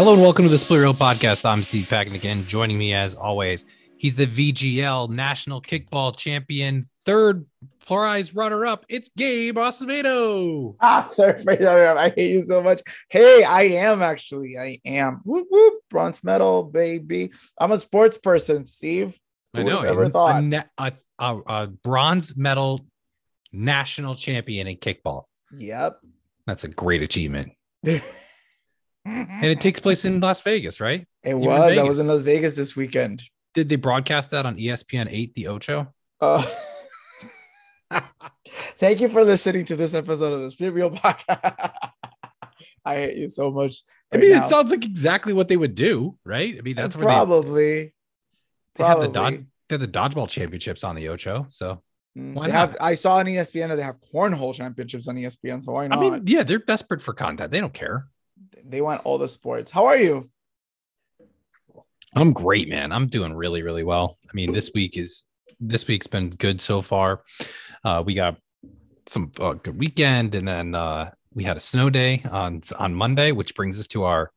Hello and welcome to the Split Reel Podcast. I'm Steve Pack, and again, joining me as always, he's the VGL National Kickball Champion, third prize runner-up. It's Gabe Acevedo. Third prize runner-up. I hate you so much. Hey, I am. Whoop, whoop. Bronze medal, baby. I'm a sports person, Steve. I know. Ever thought a bronze medal national champion in kickball. Yep. That's a great achievement. And it takes place in Las Vegas, right? I was in Las Vegas this weekend. Did they broadcast that on ESPN 8, The Ocho? Thank you for listening to this episode of the Split Reel Podcast. I hate you so much. It sounds like exactly what they would do, right? I mean, that's what they have the dodgeball championships on The Ocho, so. I saw on ESPN that they have cornhole championships on ESPN, so why not? I mean, yeah, they're desperate for content. They don't care. They want all the sports. How are you? I'm great, man. I'm doing really, really well. I mean, this week's been good so far. We got some good weekend, and then we had a snow day on Monday, which brings us to our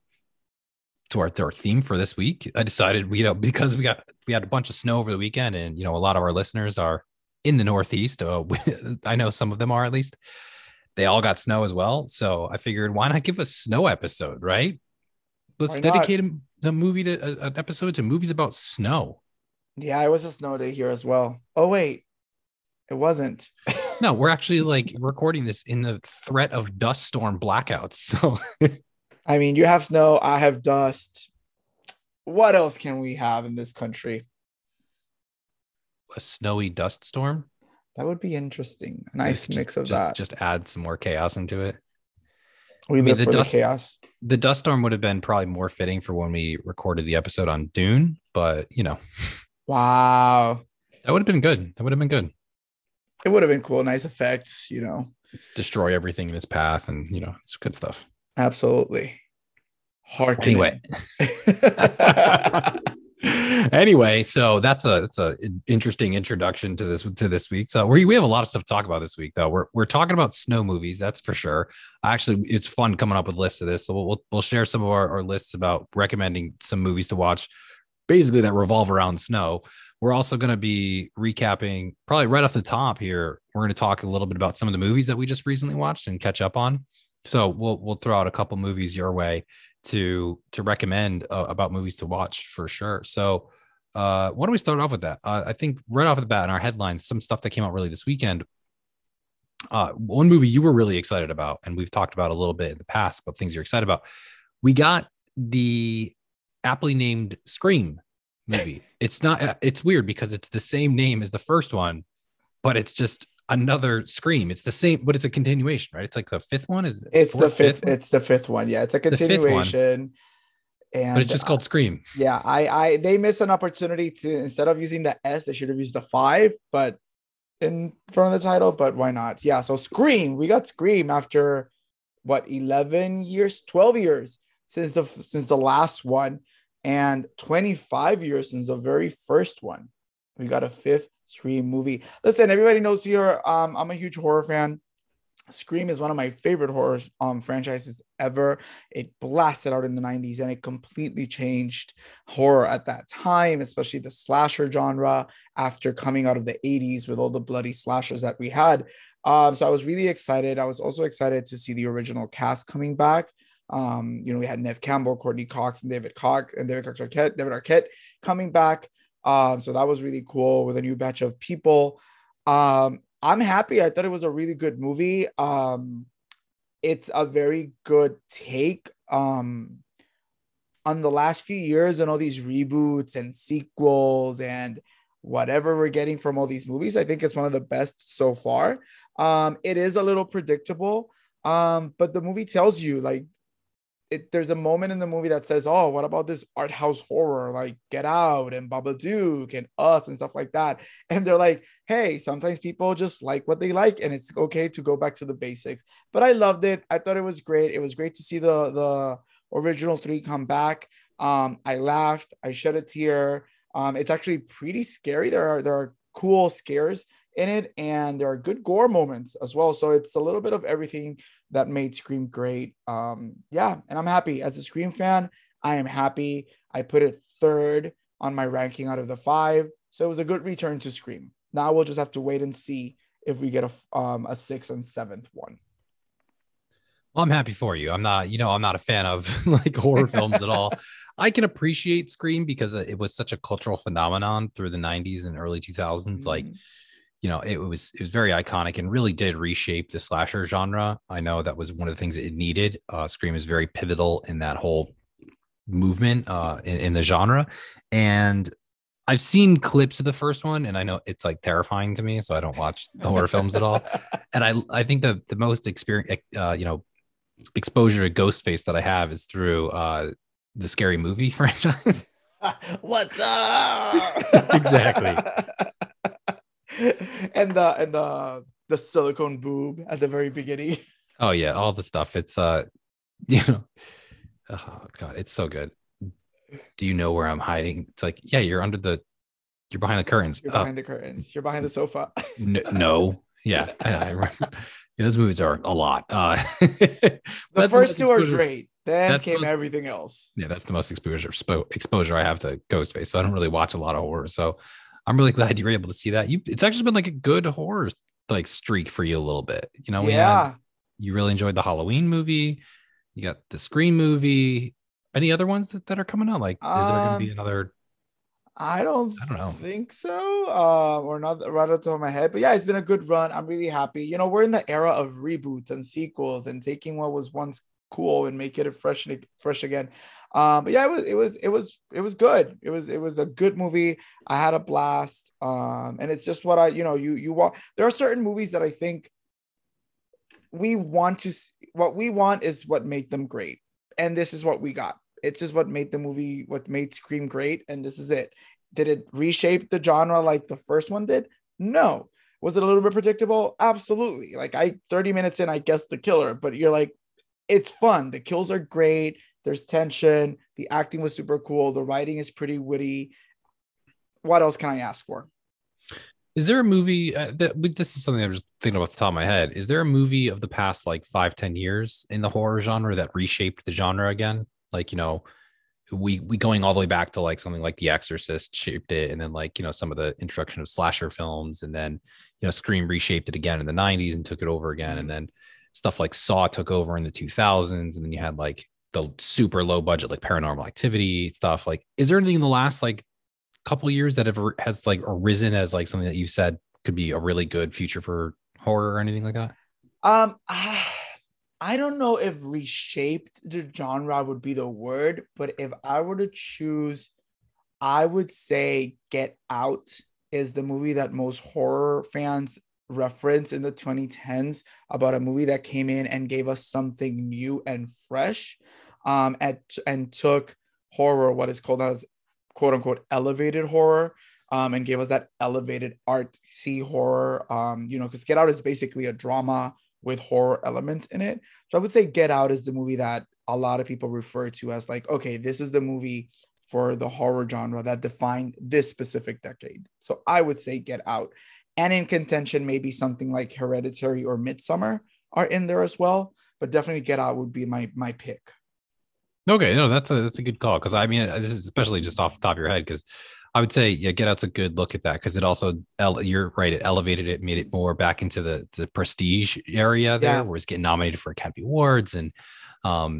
theme for this week. I decided, because we had a bunch of snow over the weekend, and a lot of our listeners are in the Northeast. I know some of them are, at least. They all got snow as well. So I figured, why not give a snow episode, right? Let's dedicate an episode to movies about snow. Yeah, it was a snow day here as well. Oh, wait. It wasn't. No, we're actually recording this in the threat of dust storm blackouts. So, I mean, you have snow. I have dust. What else can we have in this country? A snowy dust storm? That would be interesting. A nice mix of that. Just add some more chaos into it. We live for the chaos. The dust storm would have been probably more fitting for when we recorded the episode on Dune, but Wow. That would have been good. It would have been cool. Nice effects, Destroy everything in its path, and it's good stuff. Absolutely. Anyway, so that's a interesting introduction to this week. So we have a lot of stuff to talk about this week, though. We're talking about snow movies, that's for sure. Actually, it's fun coming up with lists of this. So we'll share some of our lists about recommending some movies to watch, basically that revolve around snow. We're also going to be recapping, probably right off the top here, we're going to talk a little bit about some of the movies that we just recently watched and catch up on. So we'll throw out a couple movies your way to recommend about movies to watch for sure. So why don't we start off with that? I think right off the bat in our headlines, some stuff that came out really this weekend. One movie you were really excited about, and we've talked about a little bit in the past, but things you're excited about. We got the aptly named Scream movie. It's weird because it's the same name as the first one, but it's just another Scream. It's the same, but it's a continuation, right? It's like the fifth one. It's the fifth one. Yeah, it's a continuation. And but it's just called Scream. Yeah, I they missed an opportunity to, instead of using the S, they should have used the 5, but in front of the title. But why not? Yeah. So Scream. We got Scream after 12 years since the last one, and 25 years since the very first one. We got a fifth Scream movie. Listen, everybody knows here, I'm a huge horror fan. Scream is one of my favorite horror franchises ever. It blasted out in the 90s, and it completely changed horror at that time, especially the slasher genre, after coming out of the 80s with all the bloody slashers that we had. So I was really excited. I was also excited to see the original cast coming back. We had Neve Campbell, Courtney Cox, and David Arquette coming back. So that was really cool with a new batch of people. I'm happy. I thought it was a really good movie. It's a very good take on the last few years and all these reboots and sequels and whatever we're getting from all these movies. I think it's one of the best so far. It is a little predictable, but the movie tells you there's a moment in the movie that says, oh, what about this art house horror like Get Out and Babadook and Us and stuff like that? And they're like, hey, sometimes people just like what they like, and it's okay to go back to the basics. But I loved it. I thought it was great. It was great to see the original three come back. I laughed. I shed a tear. It's actually pretty scary. There are cool scares in it, and there are good gore moments as well. So it's a little bit of everything that made Scream great. And I'm happy as a Scream fan. I am happy. I put it third on my ranking out of the five. So it was a good return to Scream. Now we'll just have to wait and see if we get a sixth and seventh one. Well, I'm happy for you. I'm not a fan of like horror films at all. I can appreciate Scream because it was such a cultural phenomenon through the 90s and early 2000s. Mm-hmm. Like, you know, it was very iconic and really did reshape the slasher genre. I know that was one of the things that it needed. Scream is very pivotal in that whole movement in the genre. And I've seen clips of the first one, and I know it's like terrifying to me, so I don't watch the horror films at all. And I think the most exposure to Ghostface that I have is through the Scary Movie franchise. What's up? Exactly. And the silicone boob at the very beginning. Oh yeah, all the stuff. It's oh god, it's so good. Do you know where I'm hiding? It's like, yeah, you're behind the curtains. You're behind the curtains. You're behind the sofa. No. Yeah. Yeah, those movies are a lot. The first two are great. Then came everything else. Yeah. That's the most exposure I have to Ghostface. So I don't really watch a lot of horror. So I'm really glad you were able to see that. It's actually been like a good horror like streak for you a little bit. You know, you really enjoyed the Halloween movie. You got the Scream movie. Any other ones that are coming out? Like, is there going to be another? I don't think so. Or not right off the top of my head. But yeah, it's been a good run. I'm really happy. You know, we're in the era of reboots and sequels and taking what was once cool and making it fresh again. But yeah, it was good. It was a good movie. I had a blast. And it's just what you want. There are certain movies that I think we want to see. What we want is what make them great. And this is what we got. It's just what made the movie, what made Scream great. And this is it. Did it reshape the genre like the first one did? No. Was it a little bit predictable? Absolutely. Like 30 minutes in, I guessed the killer, but you're like, it's fun. The kills are great. There's tension. The acting was super cool. The writing is pretty witty. What else can I ask for? Is there a movie this is something I'm just thinking about off the top of my head. Is there a movie of the past like 5-10 years in the horror genre that reshaped the genre again? Like, you know, we going all the way back to like something like The Exorcist shaped it. And then like, you know, some of the introduction of slasher films, and then, you know, Scream reshaped it again in the 90s and took it over again. And then stuff like Saw took over in the 2000s. And then you had like the super low budget, like Paranormal Activity stuff. Like, is there anything in the last like couple years that ever has like arisen as like something that you said could be a really good future for horror or anything like that? I don't know if reshaped the genre would be the word, but if I were to choose, I would say Get Out is the movie that most horror fans reference in the 2010s, about a movie that came in and gave us something new and fresh, and took horror, what is called as quote unquote elevated horror, and gave us that elevated artsy horror, you know, because Get Out is basically a drama with horror elements in it. So I would say Get Out is the movie that a lot of people refer to as like, okay, this is the movie for the horror genre that defined this specific decade. So I would say Get Out. And in contention, maybe something like Hereditary or Midsommar are in there as well, but definitely Get Out would be my pick. Okay, no, that's a good call, because I mean, this is especially just off the top of your head, because I would say, yeah, Get Out's a good look at that, because it also, you're right, it elevated it, made it more back into the prestige area there, where it's getting nominated for Academy Awards, and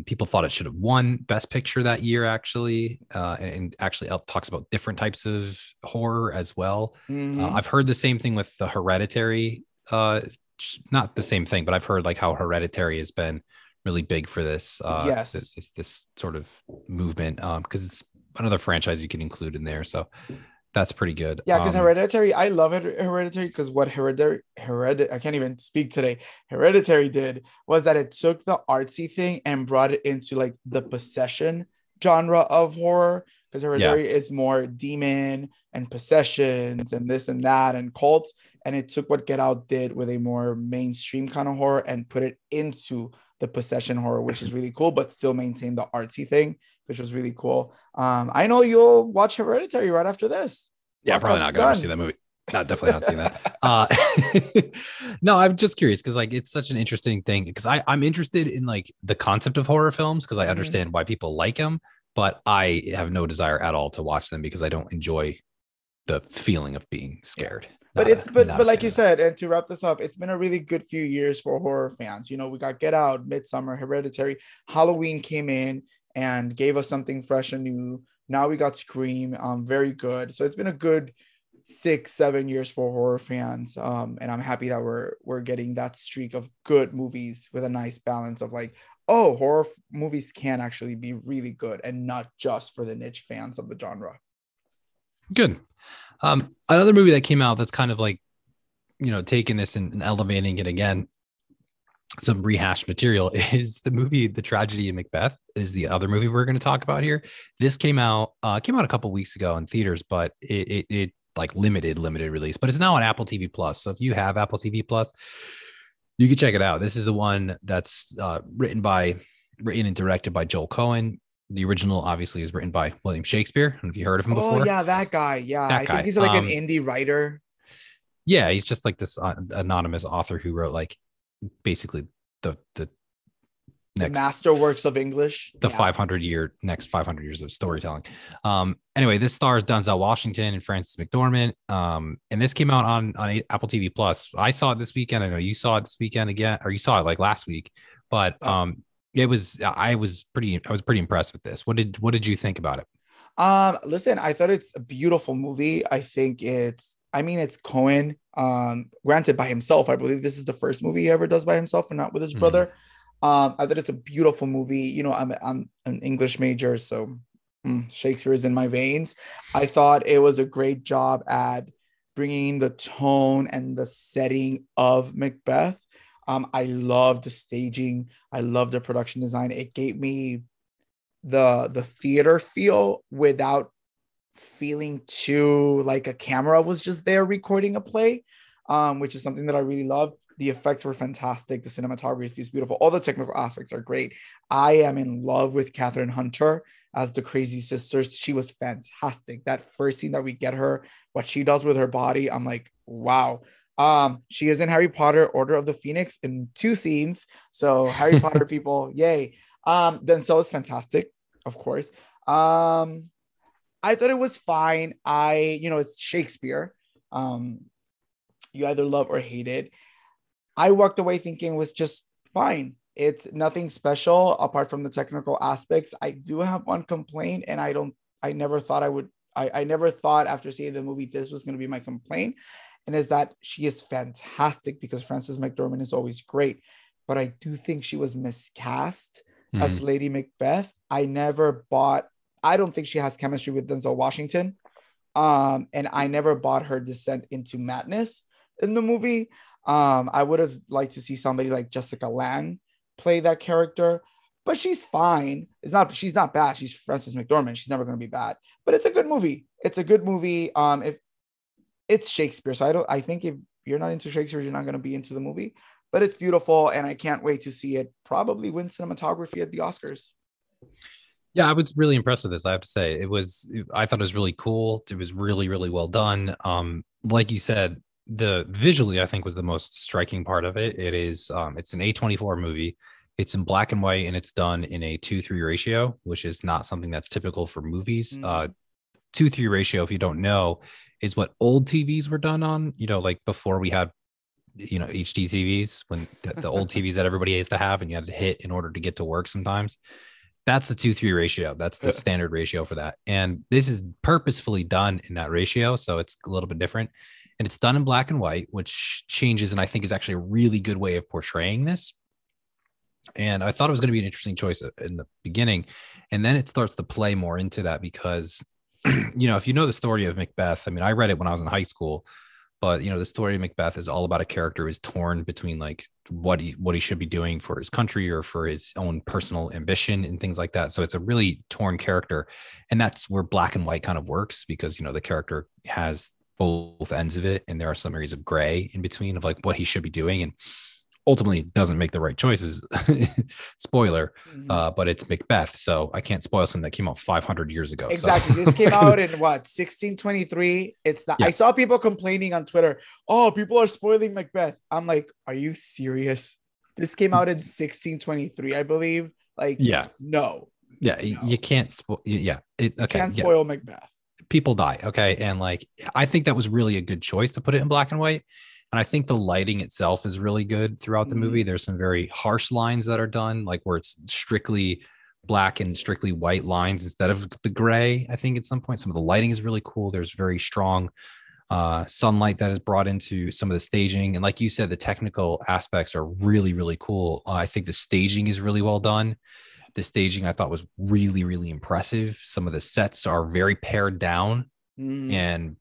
people thought it should have won Best Picture that year, actually, and actually talks about different types of horror as well. Mm-hmm. I've heard the same thing with the Hereditary, not the same thing, but I've heard like how Hereditary has been really big for this this sort of movement, because it's another franchise you can include in there, so that's pretty good. Yeah, because Hereditary, I love it. Hereditary, because what I can't even speak today. Hereditary did was that it took the artsy thing and brought it into like the possession genre of horror, because Hereditary is more demon and possessions and this and that and cults, and it took what Get Out did with a more mainstream kind of horror and put it into the possession horror, which is really cool, but still maintain the artsy thing, which was really cool. I know you'll watch Hereditary right after this. Yeah, probably not going to see that movie. Not definitely not seeing that. No, I'm just curious, because like it's such an interesting thing, because I'm interested in like the concept of horror films, because I understand why people like them, but I have no desire at all to watch them because I don't enjoy the feeling of being scared. But like you said, and to wrap this up, it's been a really good few years for horror fans. You know, we got Get Out, Midsommar, Hereditary, Halloween came in and gave us something fresh and new. Now we got Scream, very good. So it's been a good 6-7 years for horror fans, and I'm happy that we're getting that streak of good movies with a nice balance of like, oh, horror movies can actually be really good and not just for the niche fans of the genre. Good. Another movie that came out that's kind of like, you know, taking this and elevating it again, some rehash material, is the movie The Tragedy of Macbeth, is the other movie we're going to talk about here. This came out a couple weeks ago in theaters, but it like limited release, but it's now on Apple TV Plus. So if you have Apple TV Plus, you can check it out. This is the one that's written and directed by Joel Coen. The original, obviously, is written by William Shakespeare. I don't know if you heard of him before. Oh, yeah, that guy. Yeah, I think he's like an indie writer. Yeah, he's just like this anonymous author who wrote like basically the masterworks of English. The 500 years of storytelling. Anyway, this stars Denzel Washington and Francis McDormand. And this came out on Apple TV Plus. I saw it this weekend. I know you saw it this weekend again, or you saw it like last week, but I was pretty impressed with this. What did you think about it? Listen, I thought it's a beautiful movie. I think it's Coen, granted by himself. I believe this is the first movie he ever does by himself and not with his brother. I thought it's a beautiful movie. You know, I'm an English major, so Shakespeare is in my veins. I thought it was a great job at bringing the tone and the setting of Macbeth. I loved the staging. I loved the production design. It gave me the theater feel without feeling too like a camera was just there recording a play, which is something that I really loved. The effects were fantastic. The cinematography is beautiful. All the technical aspects are great. I am in love with Katherine Hunter as the crazy sisters. She was fantastic. That first scene that we get her, what she does with her body, I'm like, wow. She is in Harry Potter Order of the Phoenix in 2 scenes. So Harry Potter people, yay. Denzel is fantastic, of course. I thought it was fine. It's Shakespeare. You either love or hate it. I walked away thinking it was just fine. It's nothing special apart from the technical aspects. I do have one complaint, and I never thought after seeing the movie this was going to be my complaint. And is that she is fantastic because Frances McDormand is always great. But I do think she was miscast as Lady Macbeth. I don't think she has chemistry with Denzel Washington. And I never bought her descent into madness in the movie. I would have liked to see somebody like Jessica Lange play that character. But she's fine. She's not bad. She's Frances McDormand. She's never going to be bad. But it's a good movie. It's Shakespeare, so I think if you're not into Shakespeare, you're not going to be into the movie. But it's beautiful, and I can't wait to see it probably win cinematography at the Oscars. Yeah, I was really impressed with this, I have to say. I thought it was really cool. It was really, really well done. Like you said, visually, I think, was the most striking part of it. It is, it's an A24 movie. It's in black and white, and it's done in a 2:3 ratio, which is not something that's typical for movies. 2:3 ratio, if you don't know, is what old TVs were done on, you know, like before we had, you know, HD TVs, when the old TVs that everybody used to have and you had to hit in order to get to work sometimes. That's the 2:3 ratio. That's the standard ratio for that. And this is purposefully done in that ratio. So it's a little bit different. And it's done in black and white, which changes, and I think is actually a really good way of portraying this. And I thought it was going to be an interesting choice in the beginning. And then it starts to play more into that because, you know, if you know the story of Macbeth, I mean, I read it when I was in high school, but, you know, the story of Macbeth is all about a character who's torn between like what he should be doing for his country or for his own personal ambition and things like that. So it's a really torn character. And that's where black and white kind of works because, you know, the character has both ends of it. And there are some areas of gray in between of like what he should be doing. And ultimately doesn't make the right choices. Spoiler, but it's Macbeth. So I can't spoil something that came out 500 years ago. Exactly. So. This came out in what? 1623. I saw people complaining on Twitter. Oh, people are spoiling Macbeth. I'm like, are you serious? This came out in 1623, I believe. Like, yeah, no, Yeah, you know. You can't spoil. Yeah, okay. Can't spoil Macbeth. People die. Okay, and like I think that was really a good choice to put it in black and white. And I think the lighting itself is really good throughout the movie. There's some very harsh lines that are done, like where it's strictly black and strictly white lines instead of the gray. I think at some point, some of the lighting is really cool. There's very strong sunlight that is brought into some of the staging. And like you said, the technical aspects are really, really cool. I think the staging is really well done. The staging I thought was really, really impressive. Some of the sets are very pared down and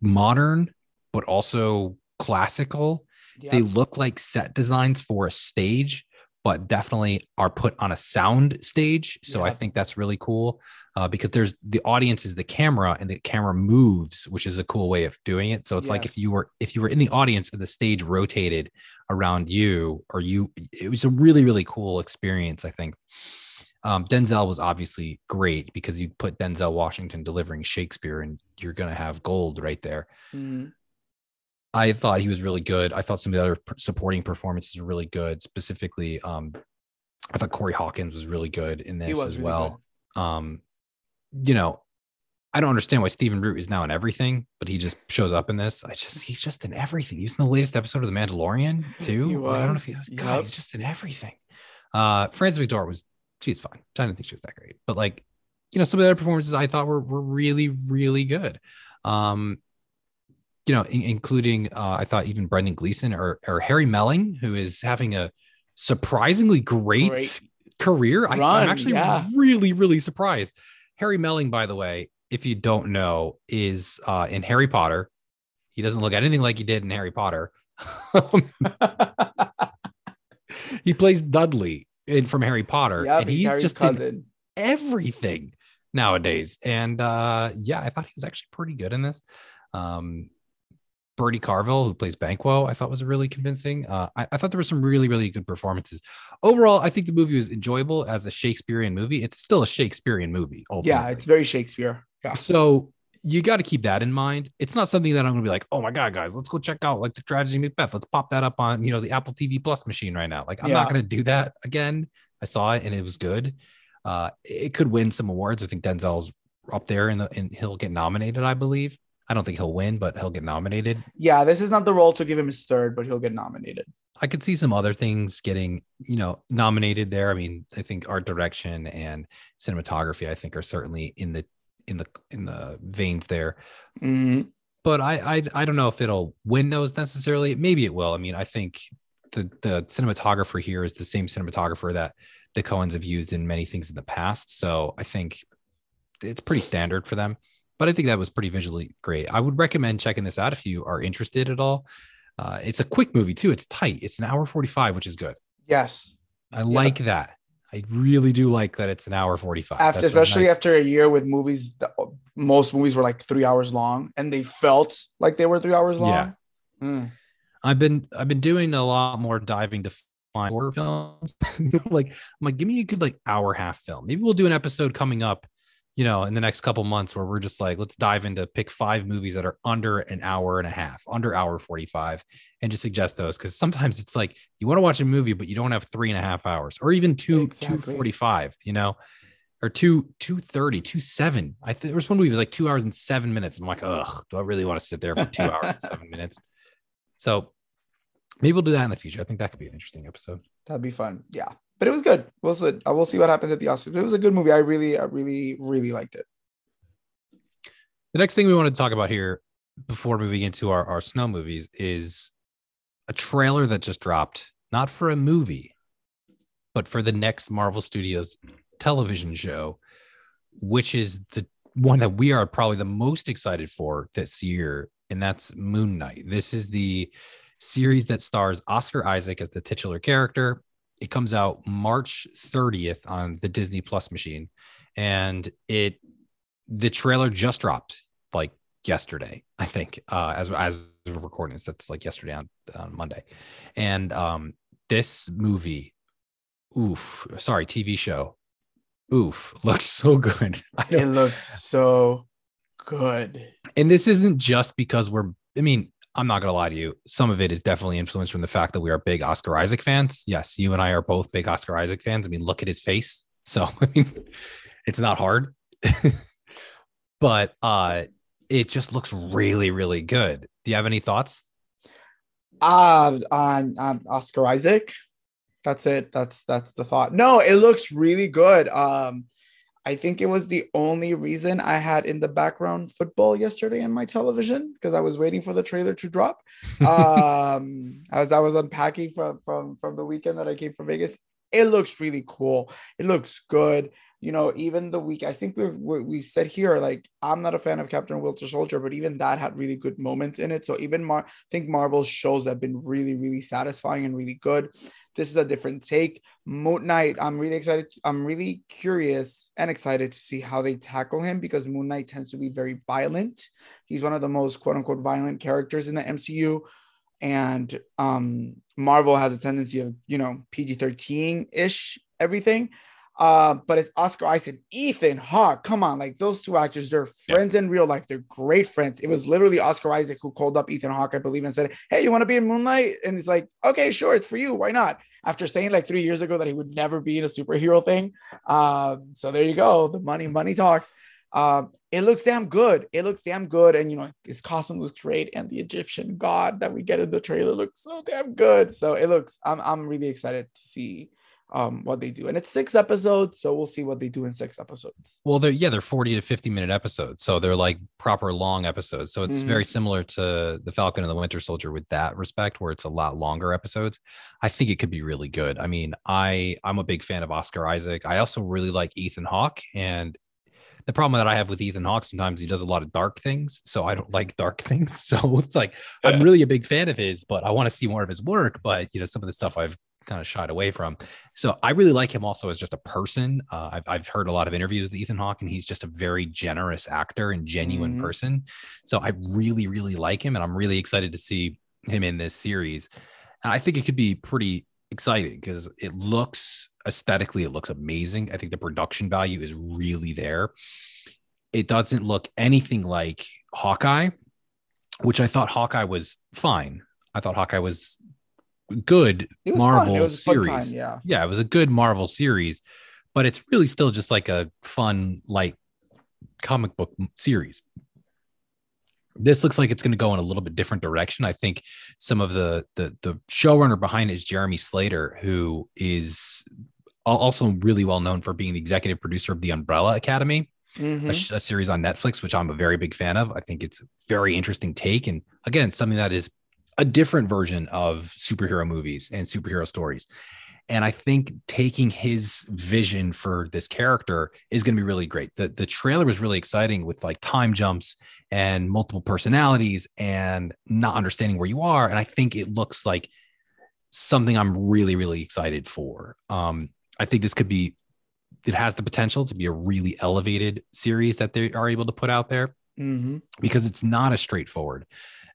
modern, but also classical. Yep. They look like set designs for a stage, but definitely are put on a sound stage. So I think that's really cool because there's the audience is the camera and the camera moves, which is a cool way of doing it. So it's like if you were in the audience and the stage rotated around you it was a really, really cool experience, I think. Denzel was obviously great because you put Denzel Washington delivering Shakespeare and you're going to have gold right there. Mm. I thought he was really good. I thought some of the other supporting performances were really good. Specifically, I thought Corey Hawkins was really good in this as well. Really I don't understand why Steven Root is now in everything, but he just shows up in this. He's just in everything. He was in the latest episode of The Mandalorian too. I don't know if he's just in everything. Francis McDormand she's fine. I didn't think she was that great, but some of the other performances I thought were really, really good. Including I thought even Brendan Gleeson or Harry Melling, who is having a surprisingly great career. I'm actually really, really surprised. Harry Melling, by the way, if you don't know, is in Harry Potter. He doesn't look anything like he did in Harry Potter. He plays Dudley from Harry Potter, and he's Harry's just cousin. In everything nowadays. And I thought he was actually pretty good in this. Bertie Carvel, who plays Banquo, I thought was really convincing. I thought there were some really, really good performances. Overall, I think the movie was enjoyable as a Shakespearean movie. It's still a Shakespearean movie. Ultimately. Yeah, it's very Shakespeare. Yeah. So you got to keep that in mind. It's not something that I'm going to be like, oh my God, guys, let's go check out the tragedy of Macbeth. Let's pop that up on, the Apple TV Plus machine right now. I'm not going to do that again. I saw it and it was good. It could win some awards. I think Denzel's up there and he'll get nominated, I believe. I don't think he'll win, but he'll get nominated. Yeah, this is not the role to give him his third, but he'll get nominated. I could see some other things getting, nominated there. I mean, I think art direction and cinematography, I think, are certainly in the veins there. Mm-hmm. But I don't know if it'll win those necessarily. Maybe it will. I mean, I think the cinematographer here is the same cinematographer that the Coens have used in many things in the past. So I think it's pretty standard for them. But I think that was pretty visually great. I would recommend checking this out if you are interested at all. It's a quick movie too. It's tight. It's an hour 45, which is good. Yes. I like that. I really do like that. It's an hour 45. Especially after a year with movies, most movies were 3 hours long and they felt like they were 3 hours long. Yeah. Mm. I've been doing a lot more diving to find horror films. I'm like, give me a good hour half film. Maybe we'll do an episode coming up in the next couple months where we're just let's dive into pick 5 movies that are under an hour and a half, under hour 45, and just suggest those. Cause sometimes it's you want to watch a movie, but you don't have 3.5 hours or even 2:45, or 2:30, 2:07. I think there was one movie that was 2 hours and 7 minutes. I'm like, ugh, do I really want to sit there for 2 hours and 7 minutes? So maybe we'll do that in the future. I think that could be an interesting episode. That'd be fun. Yeah. But it was good. We'll see what happens at the Oscars. It was a good movie. I really liked it. The next thing we want to talk about here before moving into our snow movies is a trailer that just dropped, not for a movie, but for the next Marvel Studios television show, which is the one that we are probably the most excited for this year, and that's Moon Knight. This is the series that stars Oscar Isaac as the titular character. It comes out March 30th on the Disney Plus machine, and the trailer just dropped yesterday, I think, as we're recording this. That's yesterday on Monday, and this movie, TV show, looks so good. It looks so good, and this isn't just because I'm not going to lie to you. Some of it is definitely influenced from the fact that we are big Oscar Isaac fans. Yes, you and I are both big Oscar Isaac fans. Look at his face. So, I mean, it's not hard, but it just looks really, really good. Do you have any thoughts? On Oscar Isaac. That's it. That's the thought. No, it looks really good. I think it was the only reason I had in the background football yesterday on my television, because I was waiting for the trailer to drop. I was unpacking from the weekend that I came from Vegas. It looks really cool. It looks good. You know, even the week, I think we said here, like, I'm not a fan of Captain Winter Soldier, but even that had really good moments in it. So even I think Marvel's shows have been really, really satisfying and really good. This is a different take. Moon Knight, I'm really excited. I'm really curious and excited to see how they tackle him, because Moon Knight tends to be very violent. He's one of the most quote unquote violent characters in the MCU. And Marvel has a tendency of, you know, PG-13-ish everything. But it's Oscar Isaac, Ethan Hawke. Come on, like, those two actors, they're friends in real life. They're great friends. It was literally Oscar Isaac who called up Ethan Hawke, I believe, and said, "Hey, you want to be in Moon Knight?" And he's like, "Okay, sure, it's for you. Why not?" After saying like 3 years ago that he would never be in a superhero thing. So there you go. The money talks. It looks damn good. It looks damn good. And, you know, his costume looks great. And the Egyptian god that we get in the trailer looks so damn good. So it looks, I'm really excited to see what they do. And it's 6 episodes, so we'll see what they do in 6 episodes. Well, they're 40 to 50 minute episodes, so they're like proper long episodes. So it's very similar to The Falcon and the Winter Soldier with that respect, where it's a lot longer episodes. I think it could be really good. I mean, I'm a big fan of Oscar Isaac. I also really like Ethan Hawke, and the problem that I have with Ethan Hawke sometimes, he does a lot of dark things, so I don't like dark things. So it's like, I'm really a big fan of his, but I want to see more of his work. But, you know, some of the stuff I've kind of shied away from. So I really like him also as just a person. I've heard a lot of interviews with Ethan Hawke, and he's just a very generous actor and genuine person. So I really, really like him, and I'm really excited to see him in this series. And I think it could be pretty exciting, because it looks aesthetically, it looks amazing. I think the production value is really there. It doesn't look anything like Hawkeye, which I thought Hawkeye was fine. I thought Hawkeye was good Marvel series. Yeah, it was a good Marvel series, but it's really still just like a fun, like, comic book series. This looks like it's going to go in a little bit different direction. I think some of the showrunner behind it is Jeremy Slater, who is also really well known for being the executive producer of The Umbrella Academy, a series on Netflix, which I'm a very big fan of. I think it's a very interesting take, and again, something that is a different version of superhero movies and superhero stories. And I think taking his vision for this character is going to be really great. The trailer was really exciting, with like time jumps and multiple personalities and not understanding where you are. And I think it looks like something I'm really, really excited for. I think this could be, it has the potential to be a really elevated series that they are able to put out there, because it's not as straightforward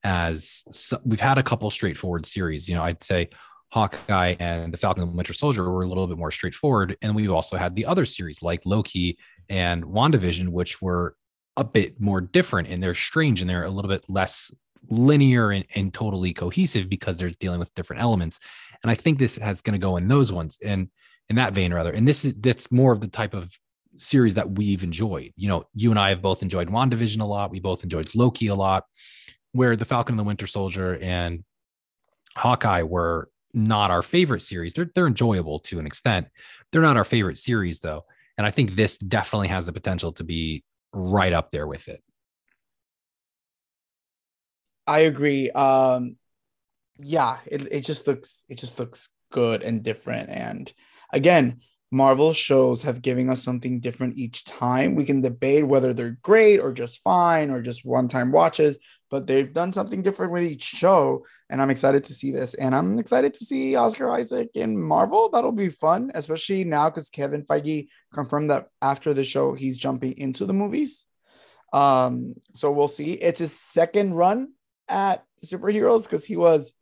as we've had a couple straightforward series. You know, I'd say Hawkeye and The Falcon and the Winter Soldier were a little bit more straightforward. And we've also had the other series like Loki and WandaVision, which were a bit more different, and they're strange, and they're a little bit less linear and totally cohesive, because they're dealing with different elements. And I think this has going to go in those ones, and in that vein rather. And that's more of the type of series that we've enjoyed. You know, you and I have both enjoyed WandaVision a lot. We both enjoyed Loki a lot, where The Falcon and the Winter Soldier and Hawkeye were not our favorite series. They're enjoyable to an extent. They're not our favorite series, though. And I think this definitely has the potential to be right up there with it. I agree. Yeah, it just looks good and different. And again, Marvel shows have given us something different each time. We can debate whether they're great or just fine or just one-time watches, but they've done something different with each show, and I'm excited to see this. And I'm excited to see Oscar Isaac in Marvel. That'll be fun, especially now because Kevin Feige confirmed that after the show, he's jumping into the movies. So we'll see. It's his second run at superheroes, because he was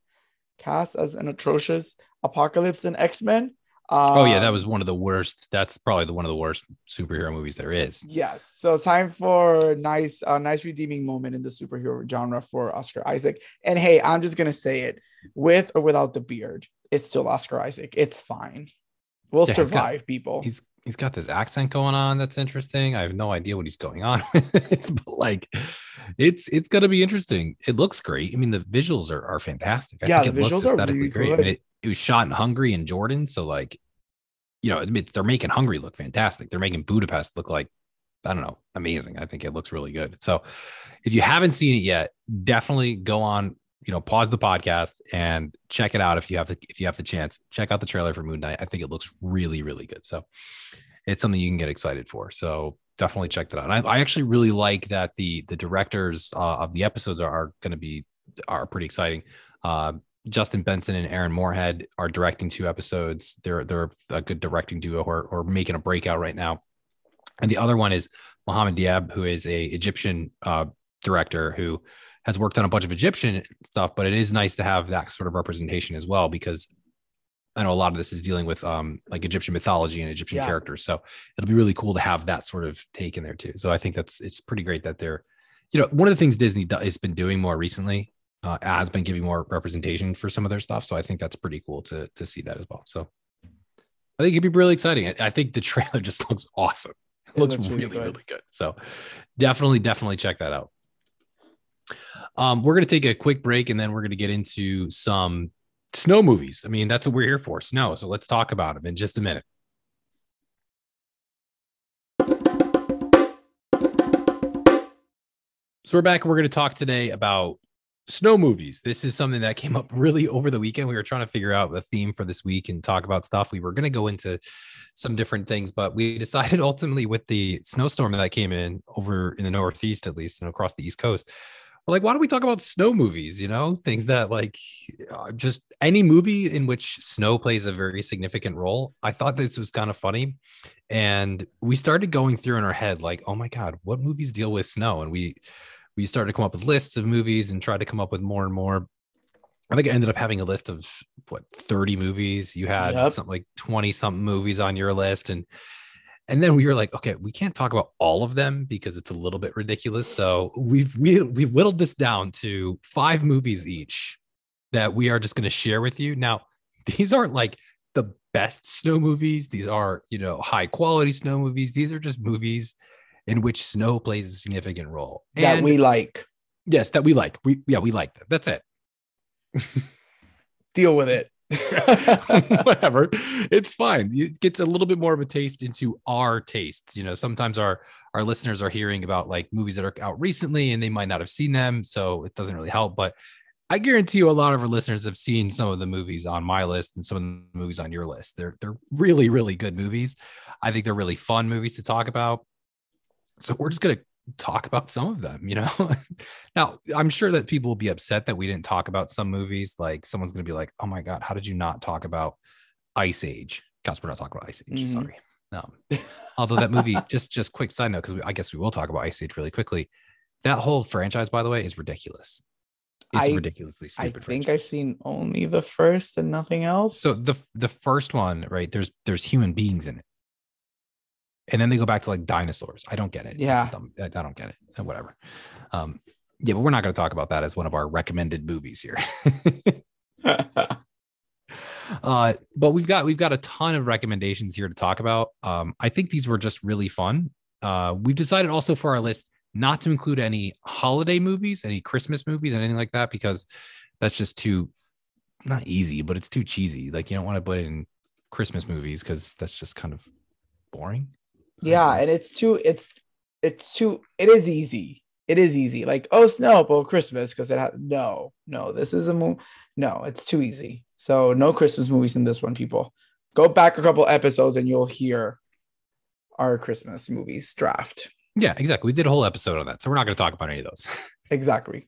cast as an atrocious Apocalypse in X-Men. That was one of the worst. That's probably one of the worst superhero movies there is. Yes. So time for a nice redeeming moment in the superhero genre for Oscar Isaac. And hey, I'm just going to say it, with or without the beard, it's still Oscar Isaac. It's fine. will survive people. He's got this accent going on that's interesting. I have no idea what he's going on with, but like it's gonna be interesting. It looks great. I mean, the visuals are fantastic. I think the visuals are aesthetically great. I mean, it was shot in Hungary and Jordan, so like, you know, I mean, they're making Hungary look fantastic. They're making Budapest look like, I don't know, amazing. I think it looks really good. So if you haven't seen it yet, definitely go on, you know, pause the podcast and check it out. If you have the chance, check out the trailer for Moon Knight. I think it looks really, really good. So it's something you can get excited for. So definitely check that out. And I actually really like that the directors of the episodes are pretty exciting. Justin Benson and Aaron Moorhead are directing two episodes. They're a good directing duo or making a breakout right now. And the other one is Mohamed Diab, who is a Egyptian director who has worked on a bunch of Egyptian stuff, but it is nice to have that sort of representation as well, because I know a lot of this is dealing with like Egyptian mythology and Egyptian characters. So it'll be really cool to have that sort of take in there too. So I think it's pretty great that they're, you know, one of the things Disney has been doing more recently has been giving more representation for some of their stuff. So I think that's pretty cool to see that as well. So I think it'd be really exciting. I think the trailer just looks awesome. It looks really good. So definitely check that out. We're going to take a quick break and then we're going to get into some snow movies. I mean, that's what we're here for, snow. So let's talk about them in just a minute. So we're back and we're going to talk today about snow movies. This is something that came up really over the weekend. We were trying to figure out the theme for this week and talk about stuff. We were going to go into some different things, but we decided ultimately with the snowstorm that came in over in the Northeast, at least, and across the East Coast, like, why don't we talk about snow movies? You know, things that like just any movie in which snow plays a very significant role. I thought this was kind of funny. And we started going through in our head, like, oh my God, what movies deal with snow? And we started to come up with lists of movies and tried to come up with more and more. I think I ended up having a list of 30 movies. You had something like 20 something movies on your list. And then we were like, okay, we can't talk about all of them because it's a little bit ridiculous. So we whittled this down to 5 movies each that we are just going to share with you. Now, these aren't like the best snow movies. These are, you know, high quality snow movies. These are just movies in which snow plays a significant role. That we like. Yes, that we like. We like them. That's it. Deal with it. Whatever, it's fine. It gets a little bit more of a taste into our tastes. You know, sometimes our listeners are hearing about like movies that are out recently and they might not have seen them, so it doesn't really help. But I guarantee you a lot of our listeners have seen some of the movies on my list and some of the movies on your list. They're really, really good movies. I think they're really fun movies to talk about, so we're just gonna talk about some of them, you know. Now, I'm sure that people will be upset that we didn't talk about some movies. Like, someone's going to be like, oh my God, how did you not talk about Ice Age? Because we're not talking about Ice Age. Mm-hmm. Sorry. Although that movie, just quick side note, because I guess we will talk about Ice Age really quickly. That whole franchise, by the way, is ridiculous. It's ridiculously stupid. I think I've seen only the first and nothing else. So the first one, right, there's human beings in it. And then they go back to like dinosaurs. I don't get it. Yeah. I don't get it. Whatever. Yeah, but we're not going to talk about that as one of our recommended movies here. But we've got a ton of recommendations here to talk about. I think these were just really fun. We've decided also for our list not to include any holiday movies, any Christmas movies, anything like that, because that's just too, not easy, but it's too cheesy. Like, you don't want to put in Christmas movies because that's just kind of boring. Yeah, and it is easy. Like, oh, snow, but Christmas, because this is a movie. No, it's too easy. So no Christmas movies in this one, people. Go back a couple episodes and you'll hear our Christmas movies draft. Yeah, exactly. We did a whole episode on that, so we're not going to talk about any of those. Exactly.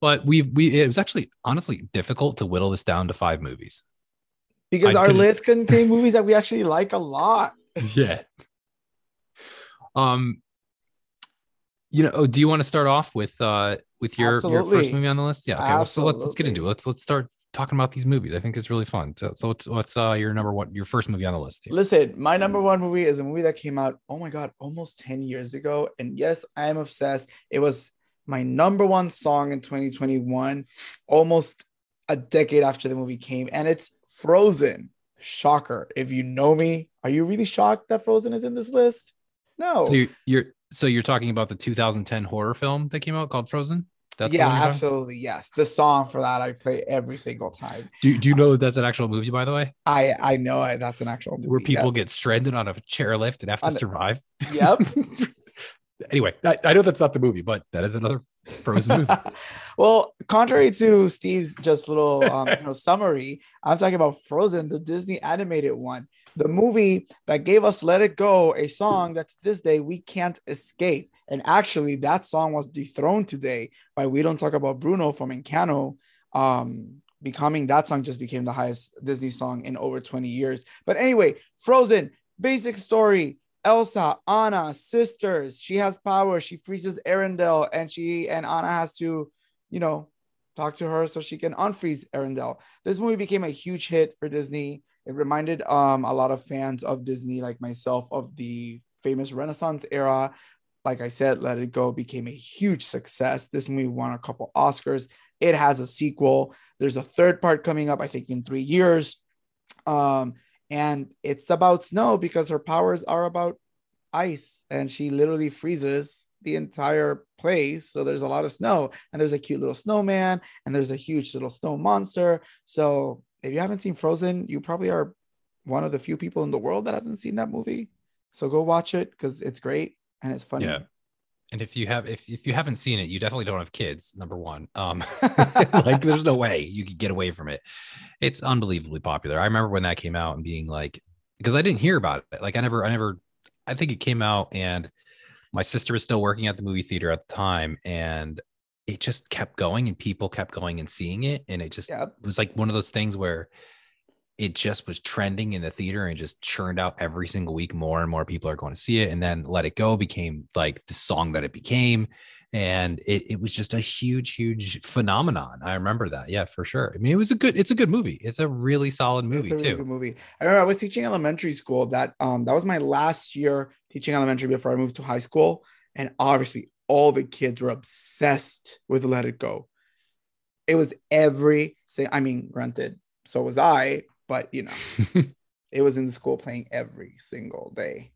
But it was actually honestly difficult to whittle this down to 5 movies. Because our list contained movies that we actually like a lot. Yeah. You know, do you want to start off with your first movie on the list? Yeah. Okay. Well, so let's get into it. Let's start talking about these movies. I think it's really fun. So what's your number one? Your first movie on the list? Here. Listen, my number one movie is a movie that came out, oh my God, almost 10 years ago. And yes, I am obsessed. It was my number one song in 2021, almost a decade after the movie came, and it's Frozen. Shocker. If you know me, are you really shocked that Frozen is in this list? No. So you're talking about the 2010 horror film that came out called Frozen? That's yeah, absolutely. Yes. The song for that I play every single time. Do you know that that's an actual movie, by the way? I know it. That's an actual movie. Where people get stranded on a chairlift and have to survive. Yep. Anyway, I know that's not the movie, but that is another Frozen movie. Well, contrary to Steve's just little summary, I'm talking about Frozen, the Disney animated one, the movie that gave us Let It Go, a song that to this day we can't escape. And actually, that song was dethroned today by We Don't Talk About Bruno from Encanto. That song just became the highest Disney song in over 20 years. But anyway, Frozen, basic story. Elsa, Anna, sisters. She has power. She freezes Arendelle, and Anna has to, talk to her so she can unfreeze Arendelle. This movie became a huge hit for Disney. It reminded a lot of fans of Disney, like myself, of the famous Renaissance era. Like I said, Let It Go became a huge success. This movie won a couple Oscars. It has a sequel. There's a third part coming up, I think, in 3 years. And it's about snow because her powers are about ice, and she literally freezes the entire place. So there's a lot of snow, and there's a cute little snowman, and there's a huge little snow monster. So if you haven't seen Frozen, you probably are one of the few people in the world that hasn't seen that movie. So go watch it because it's great and it's funny. Yeah. And if you haven't seen it, you definitely don't have kids. Number one, like there's no way you could get away from it. It's unbelievably popular. I remember when that came out and being like, because I didn't hear about it. Like I think it came out and my sister was still working at the movie theater at the time, and it just kept going and people kept going and seeing it. And it just was like one of those things where it just was trending in the theater and just churned out every single week. More and more people are going to see it. And then Let It Go became like the song that it became. And it was just a huge, huge phenomenon. I remember that. Yeah, for sure. I mean, it's a good movie. It's a really solid movie too. It's a really good movie. I remember I was teaching elementary school that was my last year teaching elementary before I moved to high school. And obviously all the kids were obsessed with Let It Go. It was granted, so was I. But, it was in school playing every single day.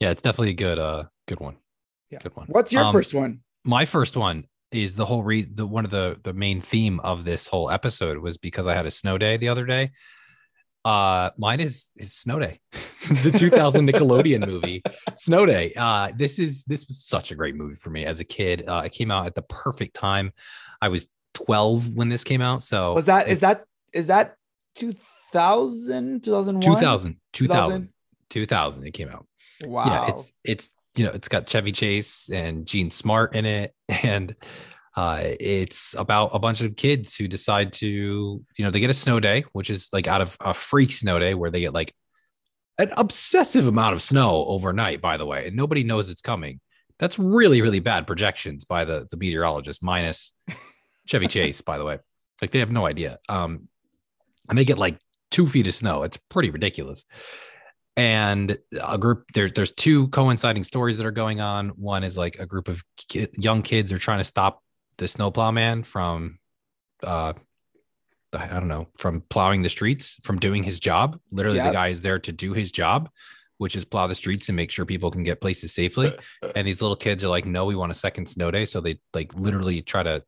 Yeah, it's definitely a good one. Yeah. Good one. What's your first one? My first one is the whole one of the main theme of this whole episode was because I had a snow day the other day. Mine is Snow Day, the 2000 Nickelodeon movie Snow Day. This was such a great movie for me as a kid. It came out at the perfect time. I was 12 when this came out. So was that, is that 2000, 2001? 2000. It came out. Wow. Yeah, it's got Chevy Chase and Gene Smart in it. And it's about a bunch of kids who decide to, they get a snow day, which is like out of a freak snow day where they get like an obsessive amount of snow overnight, by the way. And nobody knows it's coming. That's really, really bad projections by the meteorologist, minus Chevy Chase, by the way. Like they have no idea. And they get like 2 feet of snow. It's pretty ridiculous. And a group, there's two coinciding stories that are going on. One is like a group of young kids are trying to stop the snowplow man from, from plowing the streets, from doing his job. Literally, The guy is there to do his job, which is plow the streets and make sure people can get places safely. And these little kids are like, no, we want a second snow day. So they like literally try to,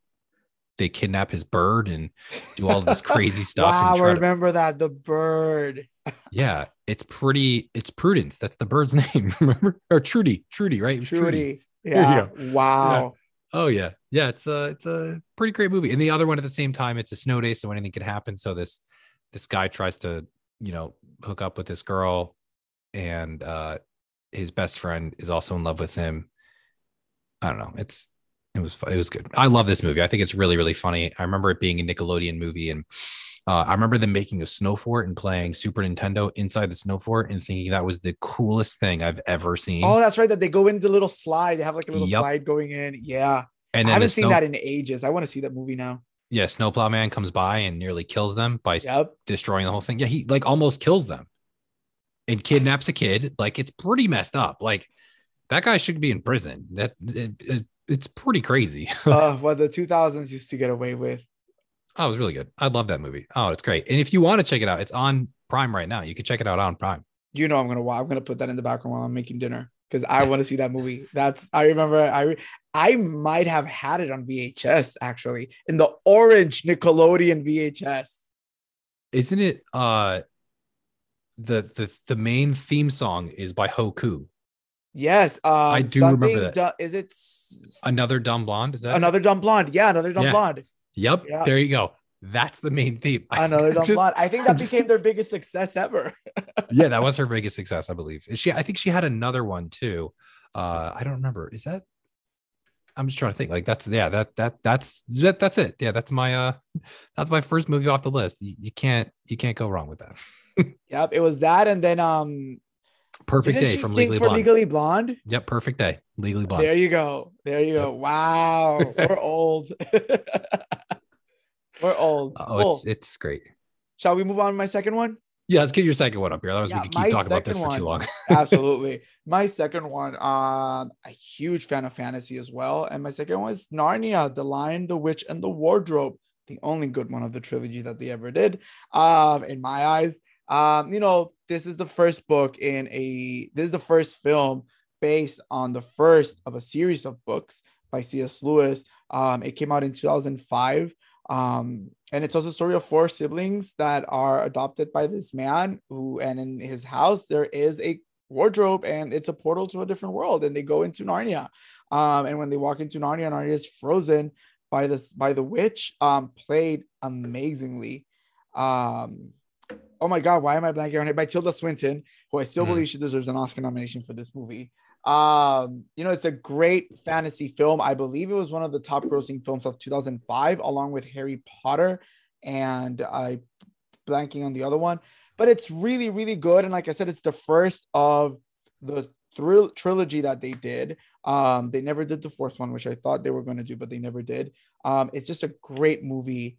they kidnap his bird and do all this crazy stuff. Wow, I remember that. The bird. Yeah, it's Prudence. That's the bird's name, remember? Or Trudy, right? Trudy. Yeah. Yeah. Wow. Yeah. Oh, yeah. Yeah, it's a pretty great movie. And the other one at the same time, it's a snow day, so anything could happen. So this guy tries to, hook up with this girl, and his best friend is also in love with him. I don't know. It was good. I love this movie. I think it's really, really funny. I remember it being a Nickelodeon movie, and I remember them making a snow fort and playing Super Nintendo inside the snow fort and thinking that was the coolest thing I've ever seen. Oh, that's right. That they go into the little slide. They have like a little slide going in. Yeah. And I haven't seen that in ages. I want to see that movie now. Yeah. Snowplow Man comes by and nearly kills them by destroying the whole thing. Yeah. He like almost kills them and kidnaps a kid. Like it's pretty messed up. Like that guy should be in prison. It's pretty crazy. What the 2000s used to get away with. Oh, it was really good. I love that movie. Oh, it's great. And if you want to check it out, it's on Prime right now. You can check it out on Prime. You know, I'm gonna put that in the background while I'm making dinner because I want to see that movie. I might have had it on VHS actually, in the orange Nickelodeon VHS. Isn't it the main theme song is by Hoku? Yes, I do remember that. Is it Another Dumb Blonde? Is that Another Dumb Blonde? Yeah, Another Dumb Blonde. Yep, yeah. There you go. That's the main theme. Another Dumb Blonde. I think that became their biggest success ever. Yeah, that was her biggest success, I believe. I think she had another one too. I don't remember. Is that? I'm just trying to think. Like that's it. Yeah, that's my first movie off the list. You can't go wrong with that. Yep, it was that, and then Perfect Day from Legally Blonde. Yep, Perfect Day, Legally Blonde. There you go. Yep. Wow, we're old. Oh, cool. It's great. Shall we move on to my second one? Yeah, let's get your second one up here. Otherwise, we can keep talking about this for too long. Absolutely. My second one, a huge fan of fantasy as well. And my second one is Narnia, The Lion, the Witch, and the Wardrobe. The only good one of the trilogy that they ever did, in my eyes. This is the first book this is the first film based on the first of a series of books by C.S. Lewis. It came out in 2005. And it's also a story of four siblings that are adopted by this man and in his house, there is a wardrobe and it's a portal to a different world. And they go into Narnia. And when they walk into Narnia, Narnia is frozen by the witch, played amazingly. Oh my God, why am I blanking on it? By Tilda Swinton, who I still believe she deserves an Oscar nomination for this movie. It's a great fantasy film. I believe it was one of the top grossing films of 2005, along with Harry Potter, and I'm blanking on the other one, but it's really, really good. And like I said, it's the first of the trilogy that they did. They never did the fourth one, which I thought they were going to do, but they never did. It's just a great movie.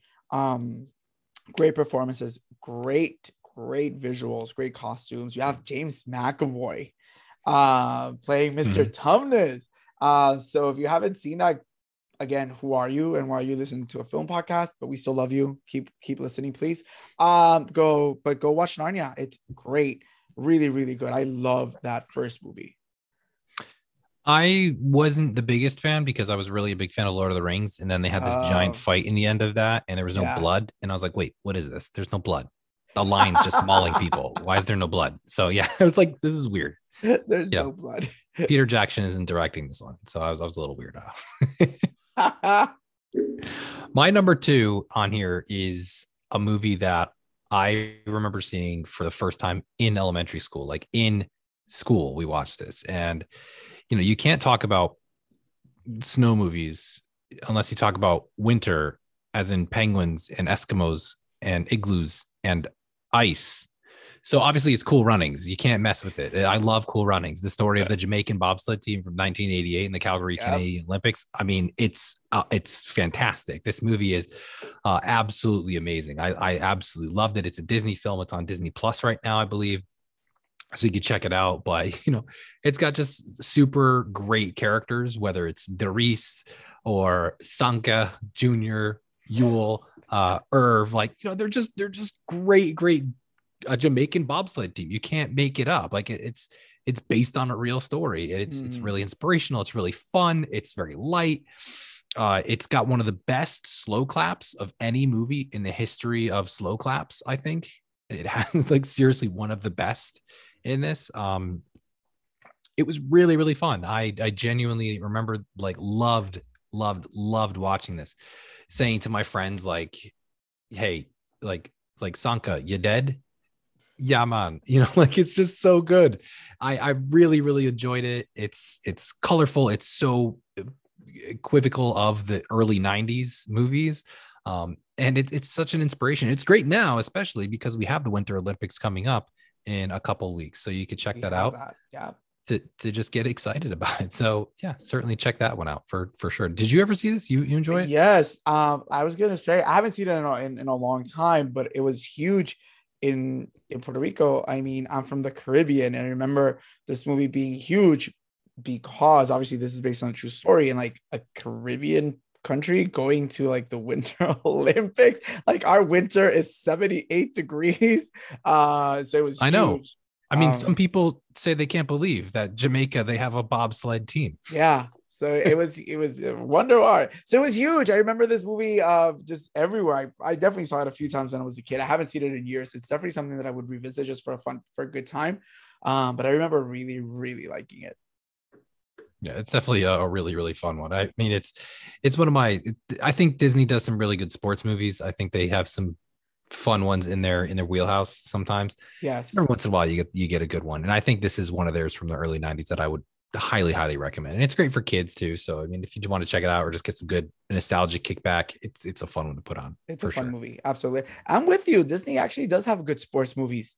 Great performances, great visuals, great costumes. You have James McAvoy playing Mr. Tumnus. So if you haven't seen that, again, who are you and why are you listening to a film podcast? But we still love you. Keep listening, please. Go watch Narnia. It's great, really, really good. I love that first movie. I wasn't the biggest fan because I was really a big fan of Lord of the Rings, and then they had this giant fight in the end of that, and there was no blood, and I was like, wait, what is this? There's no blood. The lion's just mauling people. Why is there no blood? So yeah, I was like, this is weird. There's no blood. Peter Jackson isn't directing this one, so I was a little weird out. My number two on here is a movie that I remember seeing for the first time in elementary school. Like in school, we watched this, and you can't talk about snow movies unless you talk about winter, as in penguins and Eskimos and igloos and ice. So obviously it's Cool Runnings. You can't mess with it. I love Cool Runnings. The story of the Jamaican bobsled team from 1988 in the Calgary Canadian Olympics. I mean, it's fantastic. This movie is absolutely amazing. I absolutely loved it. It's a Disney film. It's on Disney Plus right now, I believe. So you can check it out, but it's got just super great characters, whether it's Doris or Sanka Jr., Yule, Irv, they're just great Jamaican bobsled team. You can't make it up. Like it's based on a real story. It's really inspirational. It's really fun. It's very light. It's got one of the best slow claps of any movie in the history of slow claps. I think it has seriously one of the best in this. It was really, really fun. I genuinely remember loved watching this, saying to my friends, hey, Sanka, you dead? Yeah, man. It's just so good. I really, really enjoyed it. It's colorful. It's so equivocal of the early 90s movies. And it's such an inspiration. It's great now, especially because we have the Winter Olympics coming up in a couple of weeks. So you could check that out. To just get excited about it. So yeah, certainly check that one out for sure. Did you ever see this? You enjoy it? Yes. I was going to say, I haven't seen it in a long time, but it was huge in Puerto Rico. I mean, I'm from the Caribbean, and I remember this movie being huge because obviously this is based on a true story, and a Caribbean country going to like the Winter Olympics. Like our winter is 78 degrees. So it was huge. I know. I mean, some people say they can't believe that Jamaica, they have a bobsled team. Yeah. So it was wonder art. So it was huge. I remember this movie just everywhere. I definitely saw it a few times when I was a kid. I haven't seen it in years. It's definitely something that I would revisit just for a good time. But I remember really, really liking it. Yeah, it's definitely a really, really fun one. I mean, it's one of my, I think Disney does some really good sports movies. I think they have some fun ones in their wheelhouse sometimes. Yes. Every once in a while you get a good one. And I think this is one of theirs from the early 90s that I would highly, highly recommend. And it's great for kids too. So, I mean, if you want to check it out or just get some good nostalgic kickback, it's a fun one to put on. It's a fun movie. Absolutely. I'm with you. Disney actually does have good sports movies.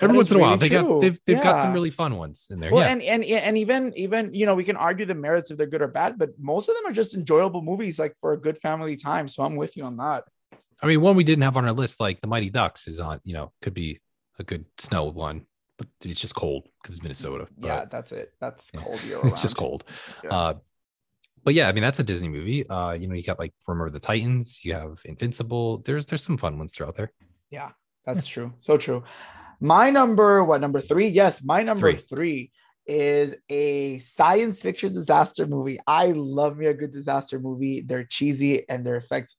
Every once in a while, they've got some really fun ones in there. Well, yeah. and even you know, we can argue the merits if they're good or bad, but most of them are just enjoyable movies, like for a good family time. So I'm with you on that. I mean, one we didn't have on our list, like The Mighty Ducks, is on. You know, could be a good snow one, but it's just cold because it's Minnesota. But, yeah, that's it. That's cold year round. It's just cold. Yeah. But yeah, I mean, that's a Disney movie. You know, you got like Remember the Titans. You have Invincible. There's some fun ones throughout there. Yeah, that's true. So true. My number three? Yes, my number three is a science fiction disaster movie. I love me a good disaster movie. They're cheesy and their effects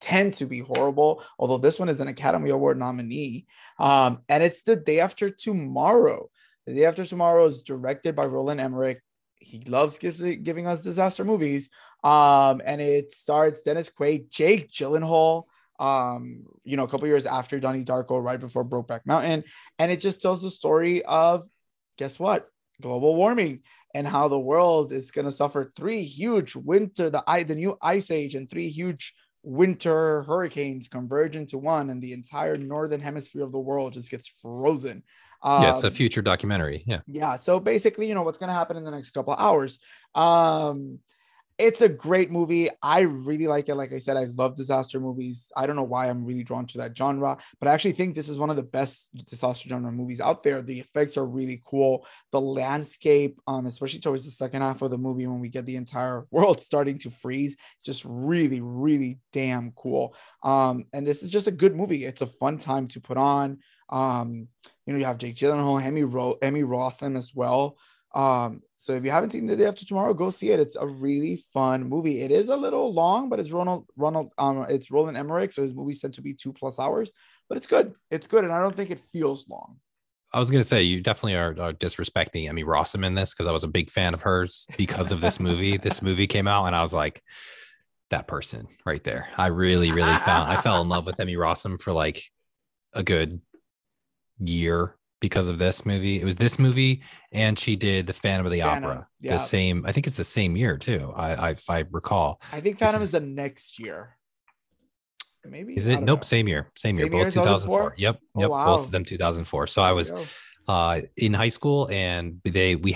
tend to be horrible, although this one is an Academy Award nominee. And it's The Day After Tomorrow. The Day After Tomorrow is directed by Roland Emmerich. He loves giving us disaster movies. And it stars Dennis Quaid, Jake Gyllenhaal, you know, a couple years after Donnie Darko, right before Brokeback Mountain. And it just tells the story of, guess what? Global warming and how the world is going to suffer three huge winter, the new ice age, and three huge winter hurricanes converge into one. And the entire northern hemisphere of the world just gets frozen. Yeah, it's a future documentary. Yeah. Yeah. So basically, you know, what's going to happen in the next couple of hours. It's a great movie. I really like it. Like I said, I love disaster movies. I don't know why I'm really drawn to that genre, but I actually think this is one of the best disaster genre movies out there. The effects are really cool. The landscape, especially towards the second half of the movie when we get the entire world starting to freeze, just really, really damn cool. And this is just a good movie. It's a fun time to put on. You know, you have Jake Gyllenhaal, Emmy Rossum as well. So if you haven't seen The Day After Tomorrow, go see it. It's a really fun movie. It is a little long, but it's it's Roland Emmerich, so his movies tend to be 2+ hours. But it's good. It's good, and I don't think it feels long. I was gonna say you definitely are disrespecting Emmy Rossum in this because I was a big fan of hers because of this movie. This movie came out, and I was like, that person right there. I really, really fell in love with Emmy Rossum for like a good year. Because of this movie. It was this movie, and she did the Phantom of the Opera. Yeah. The same, I think it's the same year too. I recall. I think Phantom is the next year. Maybe is it? Nope, same year. Both 2004. Yep. Oh, wow. Both of them 2004. So I was in high school, and we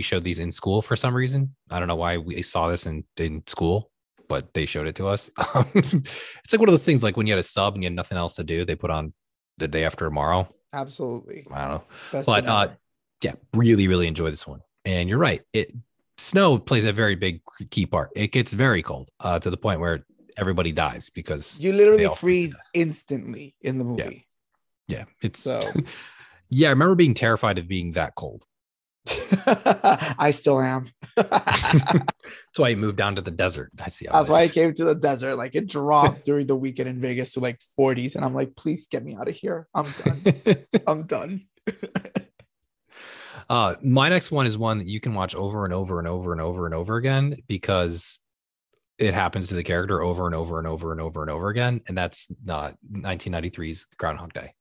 showed these in school for some reason. I don't know why we saw this in school, but they showed it to us. It's like one of those things, like when you had a sub and you had nothing else to do, they put on The Day After Tomorrow. Absolutely. I don't know. Best but yeah, really, really enjoy this one. And you're right. Snow plays a very big key part. It gets very cold to the point where everybody dies because you literally freeze instantly in the movie. Yeah. It's so. Yeah, I remember being terrified of being that cold. I still am. That's why I moved down to the desert. I see. That's why I came to the desert. Like it dropped during the weekend in Vegas to like 40s, and I'm like, please get me out of here. I'm done. I'm done. My next one is one that you can watch over and over and over and over and over again because it happens to the character over and over and over and over and over again, and that's not 1993's Groundhog Day.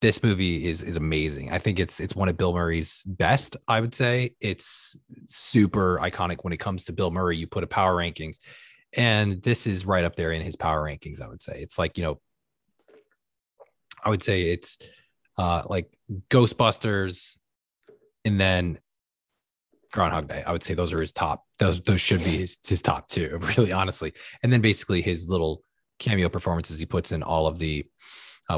This movie is amazing. I think it's one of Bill Murray's best, I would say. It's super iconic when it comes to Bill Murray. You put a power rankings, and this is right up there in his power rankings, I would say. It's like, you know, I would say it's like Ghostbusters and then Groundhog Day. I would say those are his top. Those should be his top two, really, honestly. And then basically his little cameo performances he puts in all of the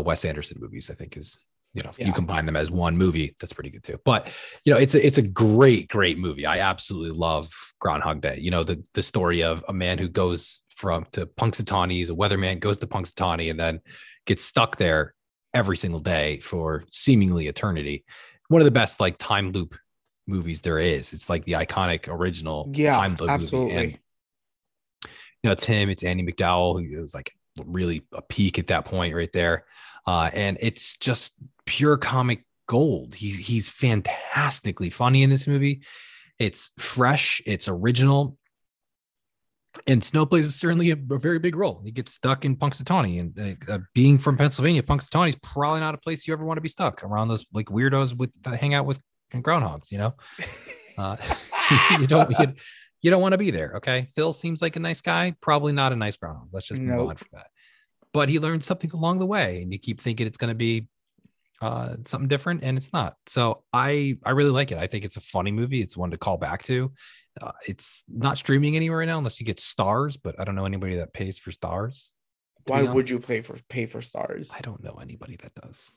Wes Anderson movies, I think, is you know, if you combine them as one movie, that's pretty good too. But, you know, it's a great, great movie. I absolutely love Groundhog Day. You know, the story of a man who goes to Punxsutawney. He's a weatherman, goes to Punxsutawney and then gets stuck there every single day for seemingly eternity. One of the best like time loop movies there is. It's like the iconic original time loop movie. And, you know, it's him, it's Andy McDowell, who was like really a peak at that point right there. And it's just pure comic gold. He's fantastically funny in this movie. It's fresh, it's original. And snow plays certainly a very big role. He gets stuck in Punxsutawney, and being from Pennsylvania, Punxsutawney is probably not a place you ever want to be stuck around those like weirdos with that hang out with groundhogs, you know, you don't want to be there. Okay. Phil seems like a nice guy, probably not a nice groundhog. Let's just move on from that. But he learned something along the way, and you keep thinking it's going to be something different, and it's not. So I really like it. I think it's a funny movie. It's one to call back to. It's not streaming anywhere right now unless you get Stars, but I don't know anybody that pays for Stars. Why would you pay for Stars? I don't know anybody that does.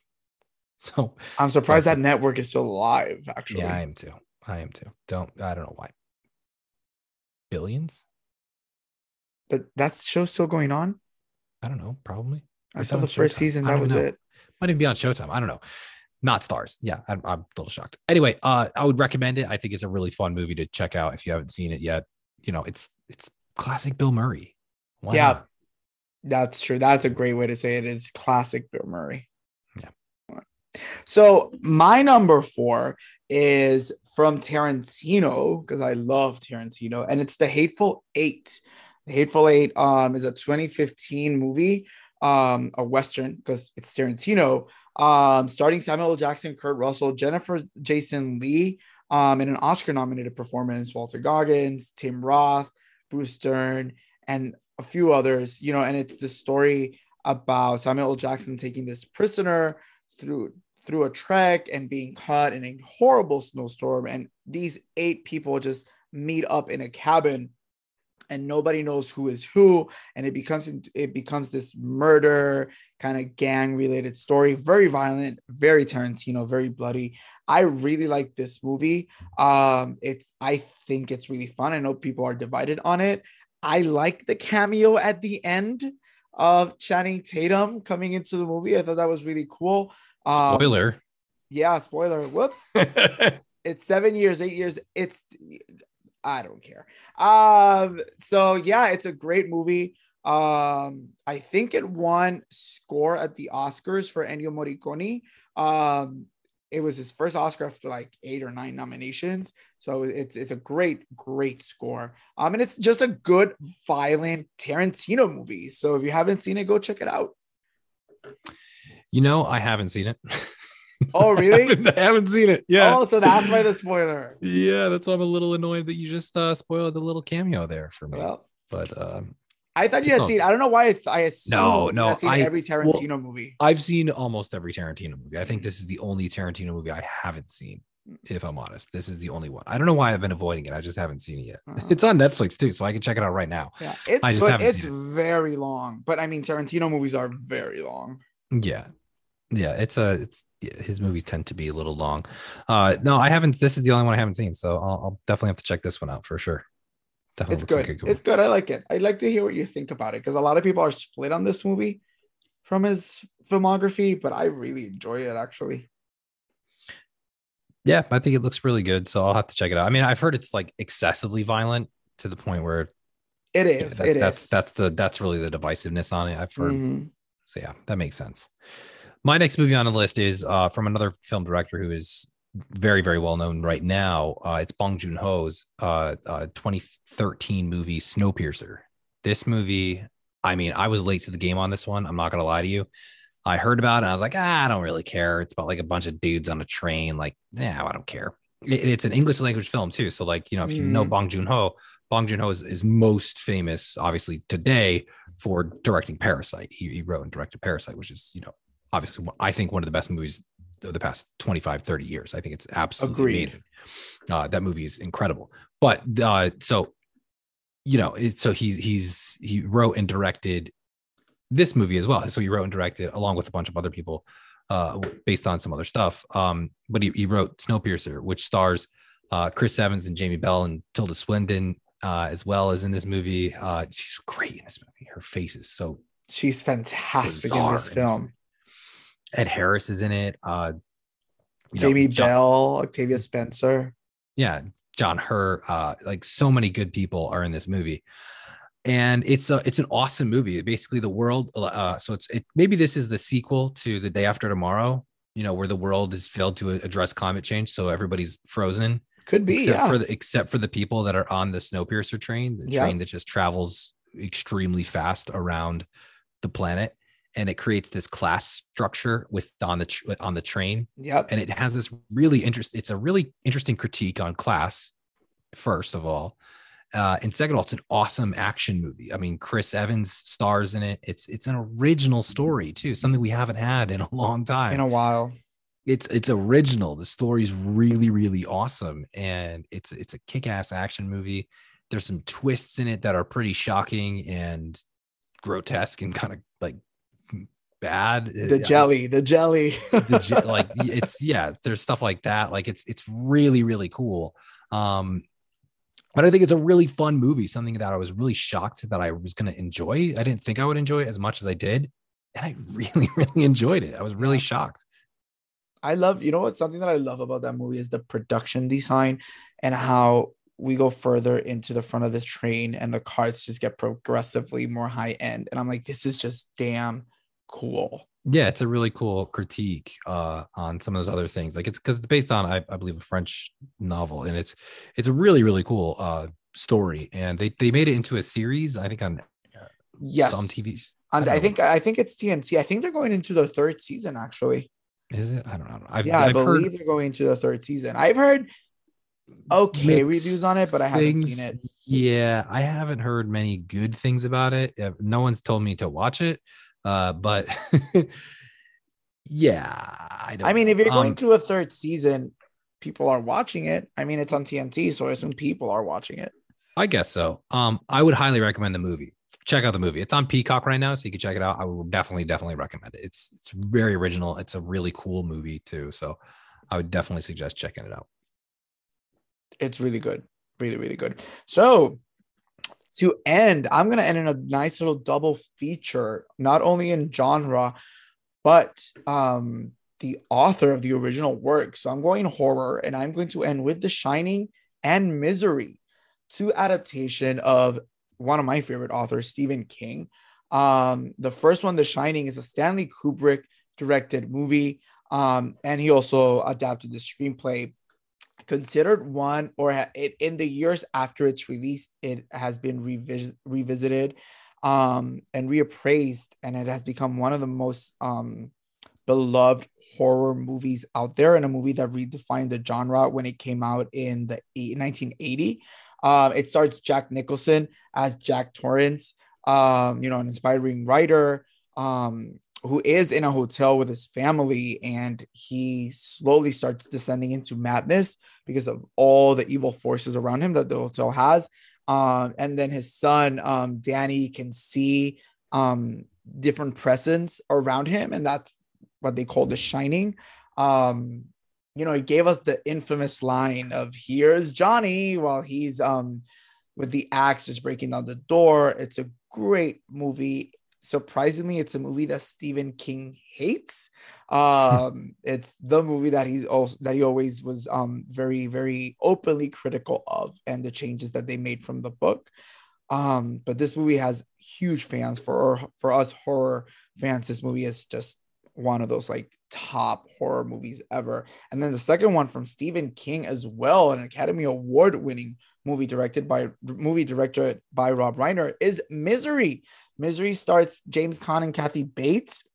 So I'm surprised that network is still alive, actually. Yeah, I am too. I don't know why. Billions? But that show's still going on? I don't know, probably. I saw the first season, that was it. Might even be on Showtime. I don't know. Not Stars. Yeah, I'm a little shocked. Anyway, I would recommend it. I think it's a really fun movie to check out if you haven't seen it yet. You know, it's classic Bill Murray. Why not? That's true. That's a great way to say it. It's classic Bill Murray. Yeah. So my number 4 is from Tarantino, because I love Tarantino, and it's The Hateful Eight. The Hateful Eight is a 2015 movie. A Western, because it's Tarantino, starting Samuel L. Jackson, Kurt Russell, Jennifer Jason Leigh, in an Oscar-nominated performance, Walter Goggins, Tim Roth, Bruce Dern, and a few others, you know, and it's the story about Samuel L. Jackson taking this prisoner through a trek and being caught in a horrible snowstorm, and these 8 people just meet up in a cabin, and nobody knows who is who, and it becomes this murder kind of gang related story. Very violent, very Tarantino, very bloody. I really like this movie. I think it's really fun. I know people are divided on it. I like the cameo at the end of Channing Tatum coming into the movie. I thought that was really cool. Spoiler. Yeah, spoiler. Whoops. It's 7 years, 8 years. I don't care. So yeah, it's a great movie. I think it won score at the Oscars for Ennio Morricone. It was his first Oscar after like 8 or 9 nominations. So it's a great, great score. And it's just a good, violent Tarantino movie. So if you haven't seen it, go check it out. You know, I haven't seen it. Oh, really? I haven't seen it. Yeah. Oh, so that's why the spoiler. Yeah, that's why I'm a little annoyed that you just spoiled the little cameo there for me. Well, but I thought you had seen. I don't know why. I assumed I've seen every Tarantino movie. I've seen almost every Tarantino movie. I think this is the only Tarantino movie I haven't seen. If I'm honest, this is the only one. I don't know why I've been avoiding it. I just haven't seen it yet. It's on Netflix too, so I can check it out right now. Yeah, it's very long. But I mean, Tarantino movies are very long. Yeah. Yeah, his movies tend to be a little long. No, I haven't. This is the only one I haven't seen, so I'll definitely have to check this one out for sure. Definitely, it's good. It's good. I like it. I'd like to hear what you think about it, because a lot of people are split on this movie from his filmography, but I really enjoy it actually. Yeah, I think it looks really good, so I'll have to check it out. I mean, I've heard it's like excessively violent to the point where it is. That's really the divisiveness on it. I've heard. Mm-hmm. So yeah, that makes sense. My next movie on the list is from another film director who is very, very well known right now. It's Bong Joon-ho's 2013 movie, Snowpiercer. This movie, I mean, I was late to the game on this one. I'm not going to lie to you. I heard about it and I was like, I don't really care. It's about like a bunch of dudes on a train. Like, yeah, I don't care. It's an English language film too. So like, you know, if you know Bong Joon-ho is most famous, obviously today, for directing Parasite. He wrote and directed Parasite, which is, you know, obviously, I think one of the best movies of the past 25, 30 years. I think it's absolutely amazing. That movie is incredible. But so, you know, he wrote and directed this movie as well. So he wrote and directed, along with a bunch of other people, based on some other stuff. But he wrote Snowpiercer, which stars Chris Evans and Jamie Bell and Tilda Swinton, as well as in this movie. She's great in this movie. Her face is so she's fantastic in this film. Ed Harris is in it. Jamie Bell, Octavia Spencer. Yeah, John Hurt. Like so many good people are in this movie. And it's an awesome movie. Basically, the world. Maybe this is the sequel to The Day After Tomorrow. You know, where the world has failed to address climate change, so everybody's frozen. Could be, except for the people that are on the Snowpiercer train, train that just travels extremely fast around the planet, and it creates this class structure on the train. Yep, and it has this really it's a really interesting critique on class. First of all. And second of all, it's an awesome action movie. I mean, Chris Evans stars in it. It's an original story too, something we haven't had in a long time. In a while. It's original. The story's really, really awesome. And it's a kick-ass action movie. There's some twists in it that are pretty shocking and grotesque and kind of like bad. The jelly. There's stuff like that. Like it's really, really cool. But I think it's a really fun movie, something that I was really shocked that I was going to enjoy. I didn't think I would enjoy it as much as I did. And I really, really enjoyed it. I was really shocked. Something that I love about that movie is the production design and how we go further into the front of this train and the cars just get progressively more high end. And I'm like, this is just damn cool. Yeah, it's a really cool critique on some of those other things. Like it's because it's based on, I believe, a French novel, and it's a really, really cool story. And they made it into a series, I think, on some TV. I think it's TNT. I think they're going into the third season. Actually, is it? I don't know. I believe they're going into the third season. I've heard reviews on it, but I haven't seen it. Yeah, I haven't heard many good things about it. No one's told me to watch it. But if you're going through a third season, people are watching it. I mean, it's on TNT, so I assume people are watching it. I guess so. I would highly recommend the movie. Check out the movie. It's on Peacock right now, so you can check it out. I would definitely recommend it. It's very original. It's a really cool movie too, so I would definitely suggest checking it out. It's really good, really, really good. So to end, I'm going to end in a nice little double feature, not only in genre, but the author of the original work. So I'm going horror, and I'm going to end with The Shining and Misery, two adaptation of one of my favorite authors, Stephen King. The first one, The Shining, is a Stanley Kubrick directed movie, and he also adapted the screenplay. Considered one in the years after its release, it has been revisited and reappraised, and it has become one of the most beloved horror movies out there, and a movie that redefined the genre when it came out in 1980. It stars Jack Nicholson as Jack Torrance, an inspiring writer who is in a hotel with his family, and he slowly starts descending into madness because of all the evil forces around him that the hotel has. And then his son, Danny, can see different presence around him, and that's what they call The Shining. It gave us the infamous line of here's Johnny while he's with the axe just breaking down the door. It's a great movie. Surprisingly, it's a movie that Stephen King hates. It's the movie that he always was very, very openly critical of, and the changes that they made from the book. But this movie has huge fans. For us horror fans, this movie is just one of those like top horror movies ever. And then the second one from Stephen King as well, an Academy Award winning movie directed by Rob Reiner, is Misery. Misery stars James Caan and Kathy Bates,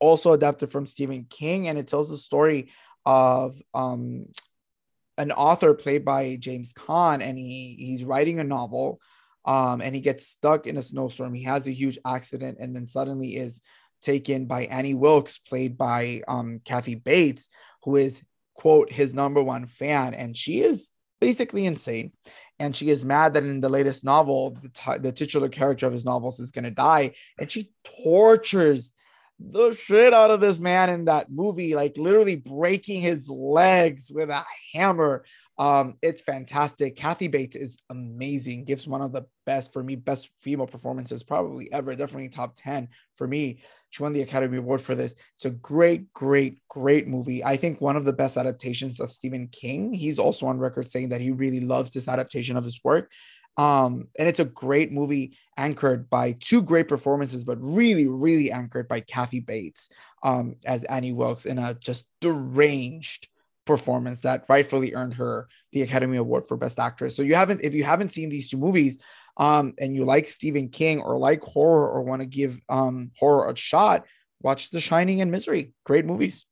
also adapted from Stephen King, and it tells the story of an author played by James Caan, and he's writing a novel, and he gets stuck in a snowstorm. He has a huge accident, and then suddenly is taken by Annie Wilkes, played by Kathy Bates, who is, quote, his number one fan, and she is basically insane. And she is mad that in the latest novel, the titular character of his novels is going to die. And she tortures the shit out of this man in that movie, like literally breaking his legs with a hammer. It's fantastic. Kathy Bates is amazing. Gives one of the best, for me, best female performances probably ever. Definitely top 10 for me. She won the Academy Award for this. It's a great, great, great movie. I think one of the best adaptations of Stephen King. He's also on record saying that he really loves this adaptation of his work. And it's a great movie anchored by two great performances, but really, really anchored by Kathy Bates as Annie Wilkes in a just deranged performance that rightfully earned her the Academy Award for Best Actress. So if you haven't seen these two movies and you like Stephen King or like horror or want to give horror a shot, watch The Shining and Misery. Great movies.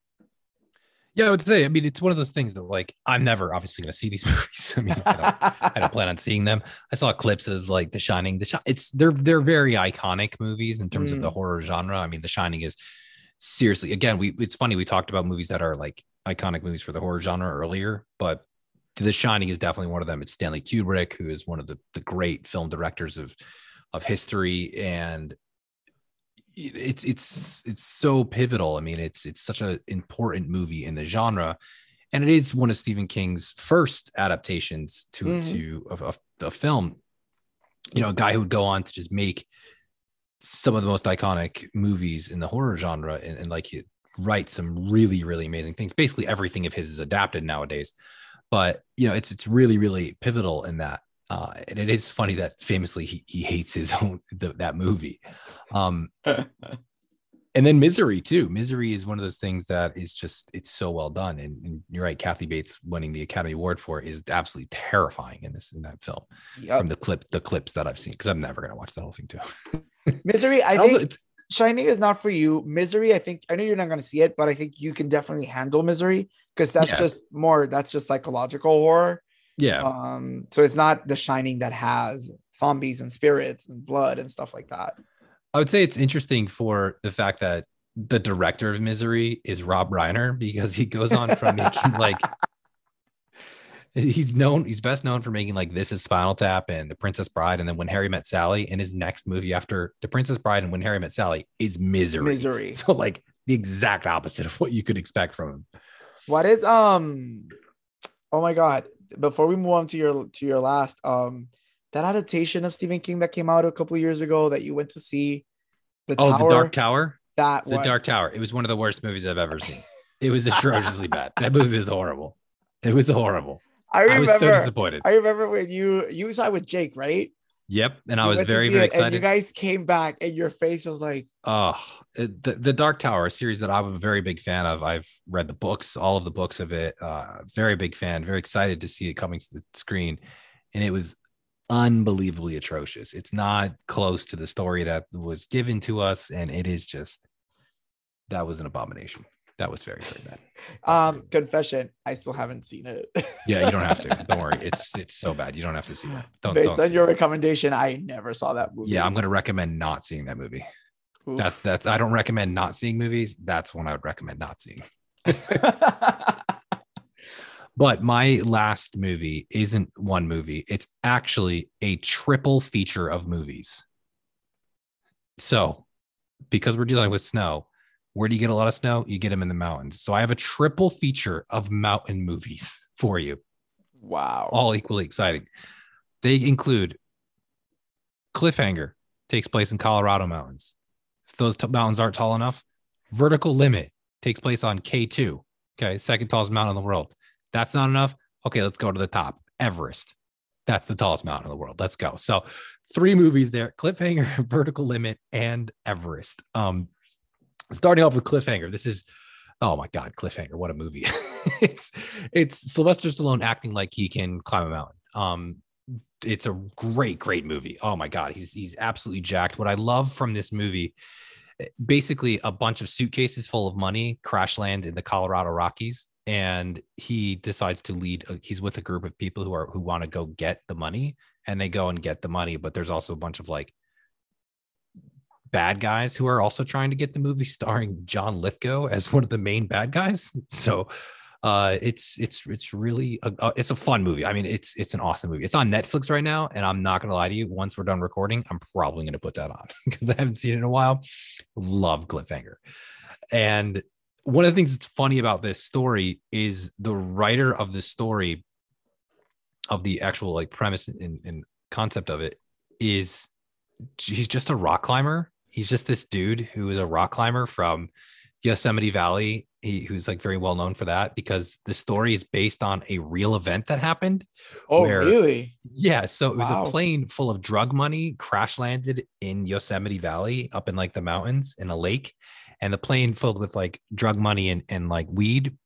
Yeah, I would say, I mean, it's one of those things that, like, I'm never obviously going to see these movies. I mean, I don't plan on seeing them. I saw clips of, like, The Shining. They're very iconic movies in terms of the horror genre. I mean, The Shining is seriously, again, it's funny. We talked about movies that are, like, iconic movies for the horror genre earlier, but The Shining is definitely one of them. It's Stanley Kubrick, who is one of the great film directors of history. And it's so pivotal. I mean, it's such an important movie in the genre, and it is one of Stephen King's first adaptations to a film. You know, a guy who would go on to just make some of the most iconic movies in the horror genre, and like he writes some really, really amazing things. Basically, everything of his is adapted nowadays, but you know, it's really, really pivotal in that. And it is funny that famously he hates his own that movie. And then Misery too. Misery is one of those things that is just, it's so well done. And you're right, Kathy Bates winning the Academy Award for it is absolutely terrifying in that film. Yep. From the clips that I've seen, because I'm never gonna watch the whole thing too. Misery, I think Shining is not for you. Misery, I think, I know you're not gonna see it, but I think you can definitely handle Misery, because that's just psychological horror. Yeah. So it's not The Shining that has zombies and spirits and blood and stuff like that. I would say it's interesting for the fact that the director of Misery is Rob Reiner, because he goes on from making like he's best known for making like This Is Spinal Tap and The Princess Bride, and then When Harry Met Sally, and his next movie after The Princess Bride and When Harry Met Sally is Misery. So like the exact opposite of what you could expect from him. What is oh my god, before we move on to your last, that adaptation of Stephen King that came out a couple of years ago that you went to see, The Dark Tower. The Dark Tower. It was one of the worst movies I've ever seen. It was atrociously bad. That movie is horrible. It was horrible. I was so disappointed. I remember when you saw it with Jake, right? Yep. And I was very, very excited. And you guys came back and your face was like, oh, the Dark Tower, a series that I'm a very big fan of. I've read the books, all of the books of it. Very big fan, very excited to see it coming to the screen. And it was unbelievably atrocious. It's not close to the story that was given to us. And it is just, that was an abomination. That was very, very bad. Confession, I still haven't seen it. Yeah, you don't have to. Don't worry. It's so bad. You don't have to see that. Based on your recommendation, I never saw that movie. Yeah, I'm going to recommend not seeing that movie. Oof. That's I don't recommend not seeing movies. That's one I would recommend not seeing. But my last movie isn't one movie. It's actually a triple feature of movies. So, because we're dealing with snow, where do you get a lot of snow? You get them in the mountains. So I have a triple feature of mountain movies for you. Wow. All equally exciting. They include Cliffhanger, takes place in Colorado mountains. If those mountains aren't tall enough, Vertical Limit takes place on K2. Okay, second tallest mountain in the world. That's not enough. Okay, let's go to the top. Everest. That's the tallest mountain in the world. Let's go. So three movies there, Cliffhanger, Vertical Limit, and Everest. Starting off with Cliffhanger. This is, oh my God, Cliffhanger. What a movie. It's Sylvester Stallone acting like he can climb a mountain. It's a great, great movie. Oh my God. He's absolutely jacked. What I love from this movie, basically a bunch of suitcases full of money crash land in the Colorado Rockies. And he decides to he's with a group of people who want to go get the money, and they go and get the money. But there's also a bunch of like bad guys who are also trying to get the movie, starring John Lithgow as one of the main bad guys. So It's really it's a fun movie. I mean, it's an awesome movie. It's on Netflix right now, and I'm not gonna lie to you, once we're done recording, I'm probably gonna put that on because I haven't seen it in a while. Love cliffhanger. And one of the things that's funny about this story is the writer of the story, of the actual like premise and concept of it, is he's just a rock climber. He's just this dude who is a rock climber from Yosemite Valley, who's like very well known for that, because the story is based on a real event that happened. Oh, really? Yeah. So it was a plane full of drug money crash landed in Yosemite Valley up in like the mountains in a lake, and the plane filled with like drug money and like weed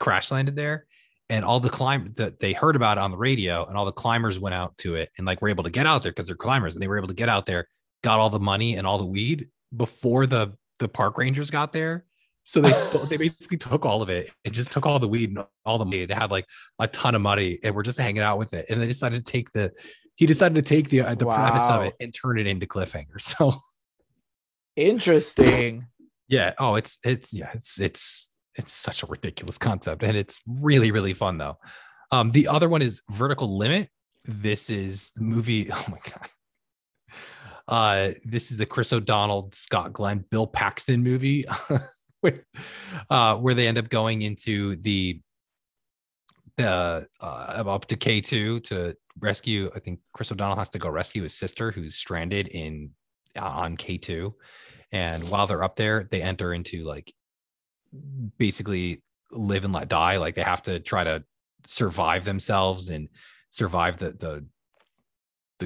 crash landed there. And all the climb that they heard about it on the radio, and all the climbers went out to it and like were able to get out there because they're climbers, and they were able to get out there, got all the money and all the weed before the park rangers got there. So they basically took all of it. It just took all the weed and all the money. They had like a ton of money and we're just hanging out with it. And they decided to take the premise of it and turn it into cliffhanger. So interesting. Yeah. Oh, it's such a ridiculous concept, and it's really, really fun though. The other one is Vertical Limit. This is the movie. Oh my God. This is the Chris O'Donnell, Scott Glenn, Bill Paxton movie where they end up going into up to K2 to rescue. I think Chris O'Donnell has to go rescue his sister who's stranded on K2. And while they're up there, they enter into like, basically live and let die. Like they have to try to survive themselves and survive the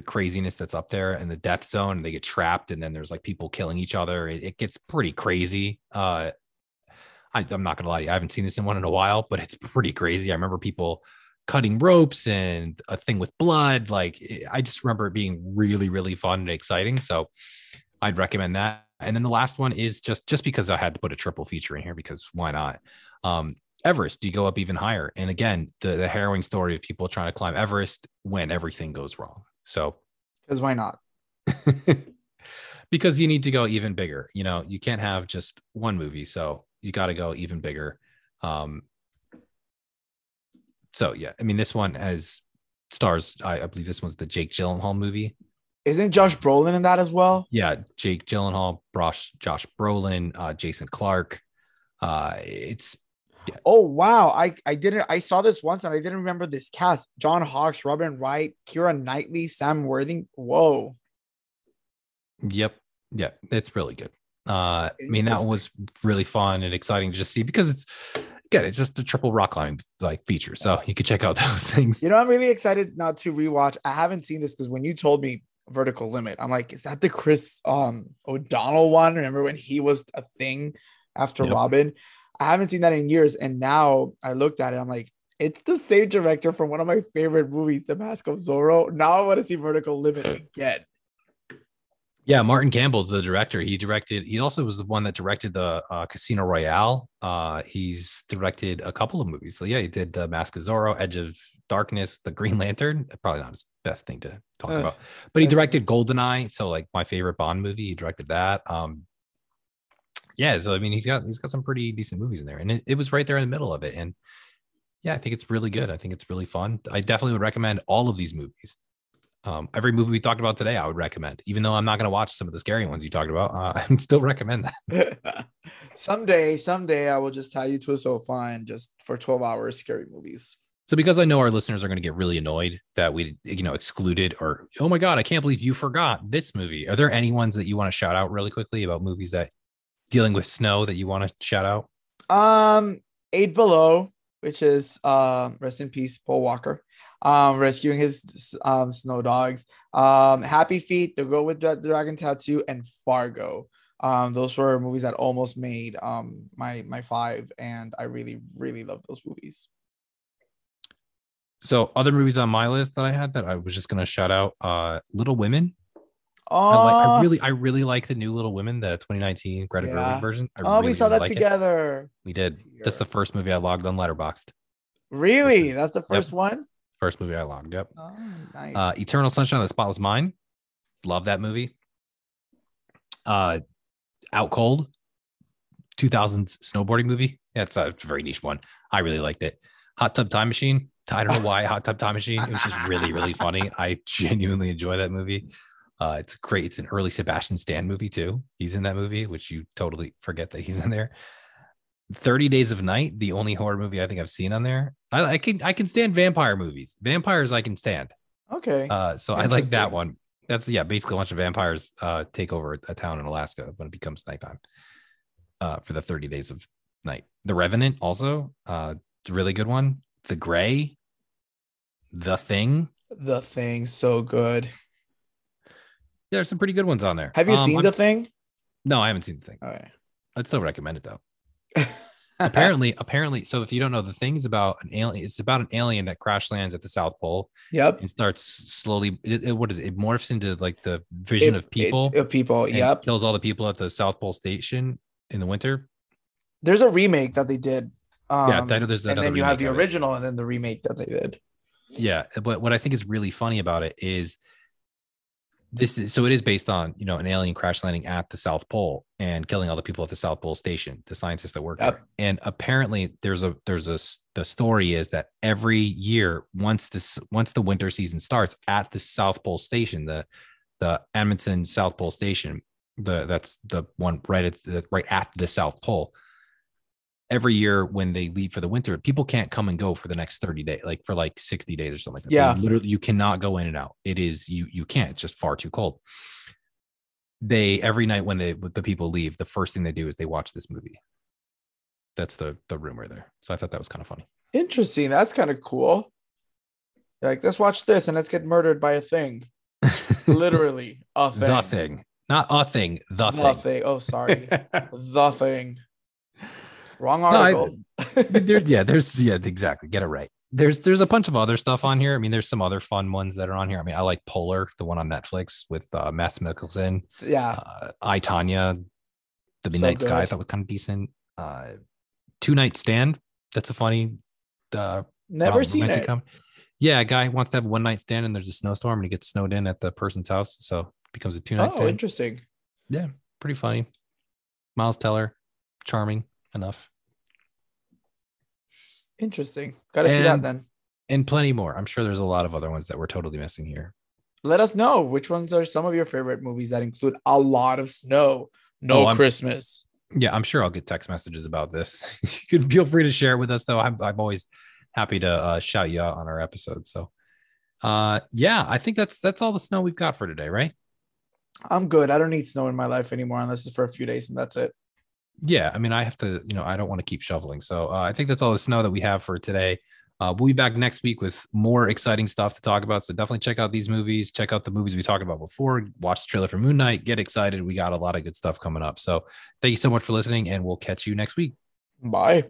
craziness that's up there and the death zone, and they get trapped, and then there's like people killing each other. It gets pretty crazy. I'm not gonna lie to you, I haven't seen this in a while, but it's pretty crazy. I remember people cutting ropes and a thing with blood. Like I just remember it being really, really fun and exciting. So I'd recommend that. And then the last one is just because I had to put a triple feature in here, because why not? Everest, you go up even higher. And again, the harrowing story of people trying to climb Everest when everything goes wrong. So because why not? Because you need to go even bigger. You know, you can't have just one movie. So you got to go even bigger. So, yeah, I mean, this one has stars. I believe this one's the Jake Gyllenhaal movie. Isn't Josh Brolin in that as well? Yeah, Jake Gyllenhaal, Josh Brolin, Jason Clarke. It's. Yeah. Oh wow! I saw this once and I didn't remember this cast: John Hawkes, Robin Wright, Keira Knightley, Sam Worthing. Whoa. Yep. Yeah, it's really good. I mean, that was really fun and exciting to just see, because it's good. It's just a triple rock climbing like feature, so you could check out those things. You know, I'm really excited now to rewatch. I haven't seen this because when you told me Vertical Limit, I'm like, is that the Chris O'Donnell one? Remember when he was a thing after Robin? I haven't seen that in years, and now I looked at it, I'm like, it's the same director from one of my favorite movies, The Mask of Zorro. Now I want to see Vertical Limit again. Yeah, Martin Campbell's the director. He also was the one that directed the Casino Royale. He's directed a couple of movies. So yeah, he did The Mask of Zorro, Edge of Darkness, The Green Lantern. Probably not his best thing to talk about, but he directed GoldenEye, so like my favorite Bond movie, he directed that. So I mean, he's got some pretty decent movies in there, and it was right there in the middle of it. And yeah, I think it's really good. I think it's really fun. I definitely would recommend all of these movies. Every movie we talked about today, I would recommend, even though I'm not going to watch some of the scary ones you talked about. I'd still recommend that. someday I will just tie you to a sofa and just for 12 hours scary movies. So because I know our listeners are going to get really annoyed that we, excluded, or, oh my God, I can't believe you forgot this movie. Are there any ones that you want to shout out really quickly about movies that dealing with snow that you want to shout out? 8 Below, which is, rest in peace, Paul Walker, rescuing his snow dogs. Happy Feet, The Girl with the Dragon Tattoo, and Fargo. Those were movies that almost made my 5, and I really, really love those movies. So other movies on my list that I had that I was just going to shout out, Little Women. I really like the new Little Women, the 2019 Greta Gerwig version. We saw that together. We did. That's the first movie I logged on Letterboxd. Really? That's the first one? First movie I logged, yep. Oh, nice. Eternal Sunshine of the Spotless Mind. Love that movie. Out Cold. 2000s snowboarding movie. That's a very niche one. I really liked it. Hot Tub Time Machine. I don't know why Hot Tub Time Machine. It was just really, really funny. I genuinely enjoy that movie. It's great. It's an early Sebastian Stan movie too. He's in that movie, which you totally forget that he's in there. 30 Days of Night, the only horror movie I think I've seen on there. I can stand vampire movies. Vampires I can stand. Okay. So I like that one. That's basically a bunch of vampires take over a town in Alaska when it becomes nighttime. For the 30 Days of Night. The Revenant also, it's a really good one. The Gray, The Thing, so good. There's some pretty good ones on there. Have you seen The Thing? No, I haven't seen The Thing. All right. I'd still recommend it though. apparently so if you don't know, The Thing is about an alien. It's about an alien that crash lands at the South Pole. Yep. And starts slowly it morphs into like the vision of people. Yep. Kills all the people at the South Pole station in the winter. There's a remake that they did. There's another, and then you have the original and then the remake that they did. Yeah, but what I think is really funny about it is it is based on, an alien crash landing at the South Pole and killing all the people at the South Pole station, the scientists that work there. And apparently the story is that every year once the winter season starts at the South Pole station, the Edmonton South Pole station, that's the one right at the South Pole. Every year when they leave for the winter, people can't come and go for the next 30 days, like for 60 days or something like that. Yeah. Literally, you cannot go in and out. It is, you can't, it's just far too cold. Every night when the people leave, the first thing they do is they watch this movie. That's the rumor there. So I thought that was kind of funny. Interesting. That's kind of cool. Like, let's watch this and let's get murdered by a thing. Literally a thing. The Thing. Not a thing. The thing. Oh, sorry. The Thing. Wrong article. Exactly. Get it right. There's a bunch of other stuff on here. I mean, there's some other fun ones that are on here. I mean, I like Polar, the one on Netflix with Mads Mikkelsen. Yeah. I, Tonya, The Midnight Sky, I thought was kind of decent. Two Night Stand. That's a funny. Never seen it. Comedy. Yeah, a guy wants to have a one night stand and there's a snowstorm and he gets snowed in at the person's house, so it becomes a 2-night stand. Oh, interesting. Yeah, pretty funny. Miles Teller, charming. Enough. Interesting. Gotta see that then. And plenty more. I'm sure there's a lot of other ones that we're totally missing here. Let us know which ones are some of your favorite movies that include a lot of snow. Christmas. Yeah, I'm sure I'll get text messages about this. You can feel free to share it with us though. I'm always happy to shout you out on our episodes. So I think that's all the snow we've got for today, right? I'm good. I don't need snow in my life anymore unless it's for a few days and that's it. Yeah, I mean, I have to, I don't want to keep shoveling. So I think that's all the snow that we have for today. We'll be back next week with more exciting stuff to talk about. So definitely check out these movies. Check out the movies we talked about before. Watch the trailer for Moon Knight. Get excited. We got a lot of good stuff coming up. So thank you so much for listening, and we'll catch you next week. Bye.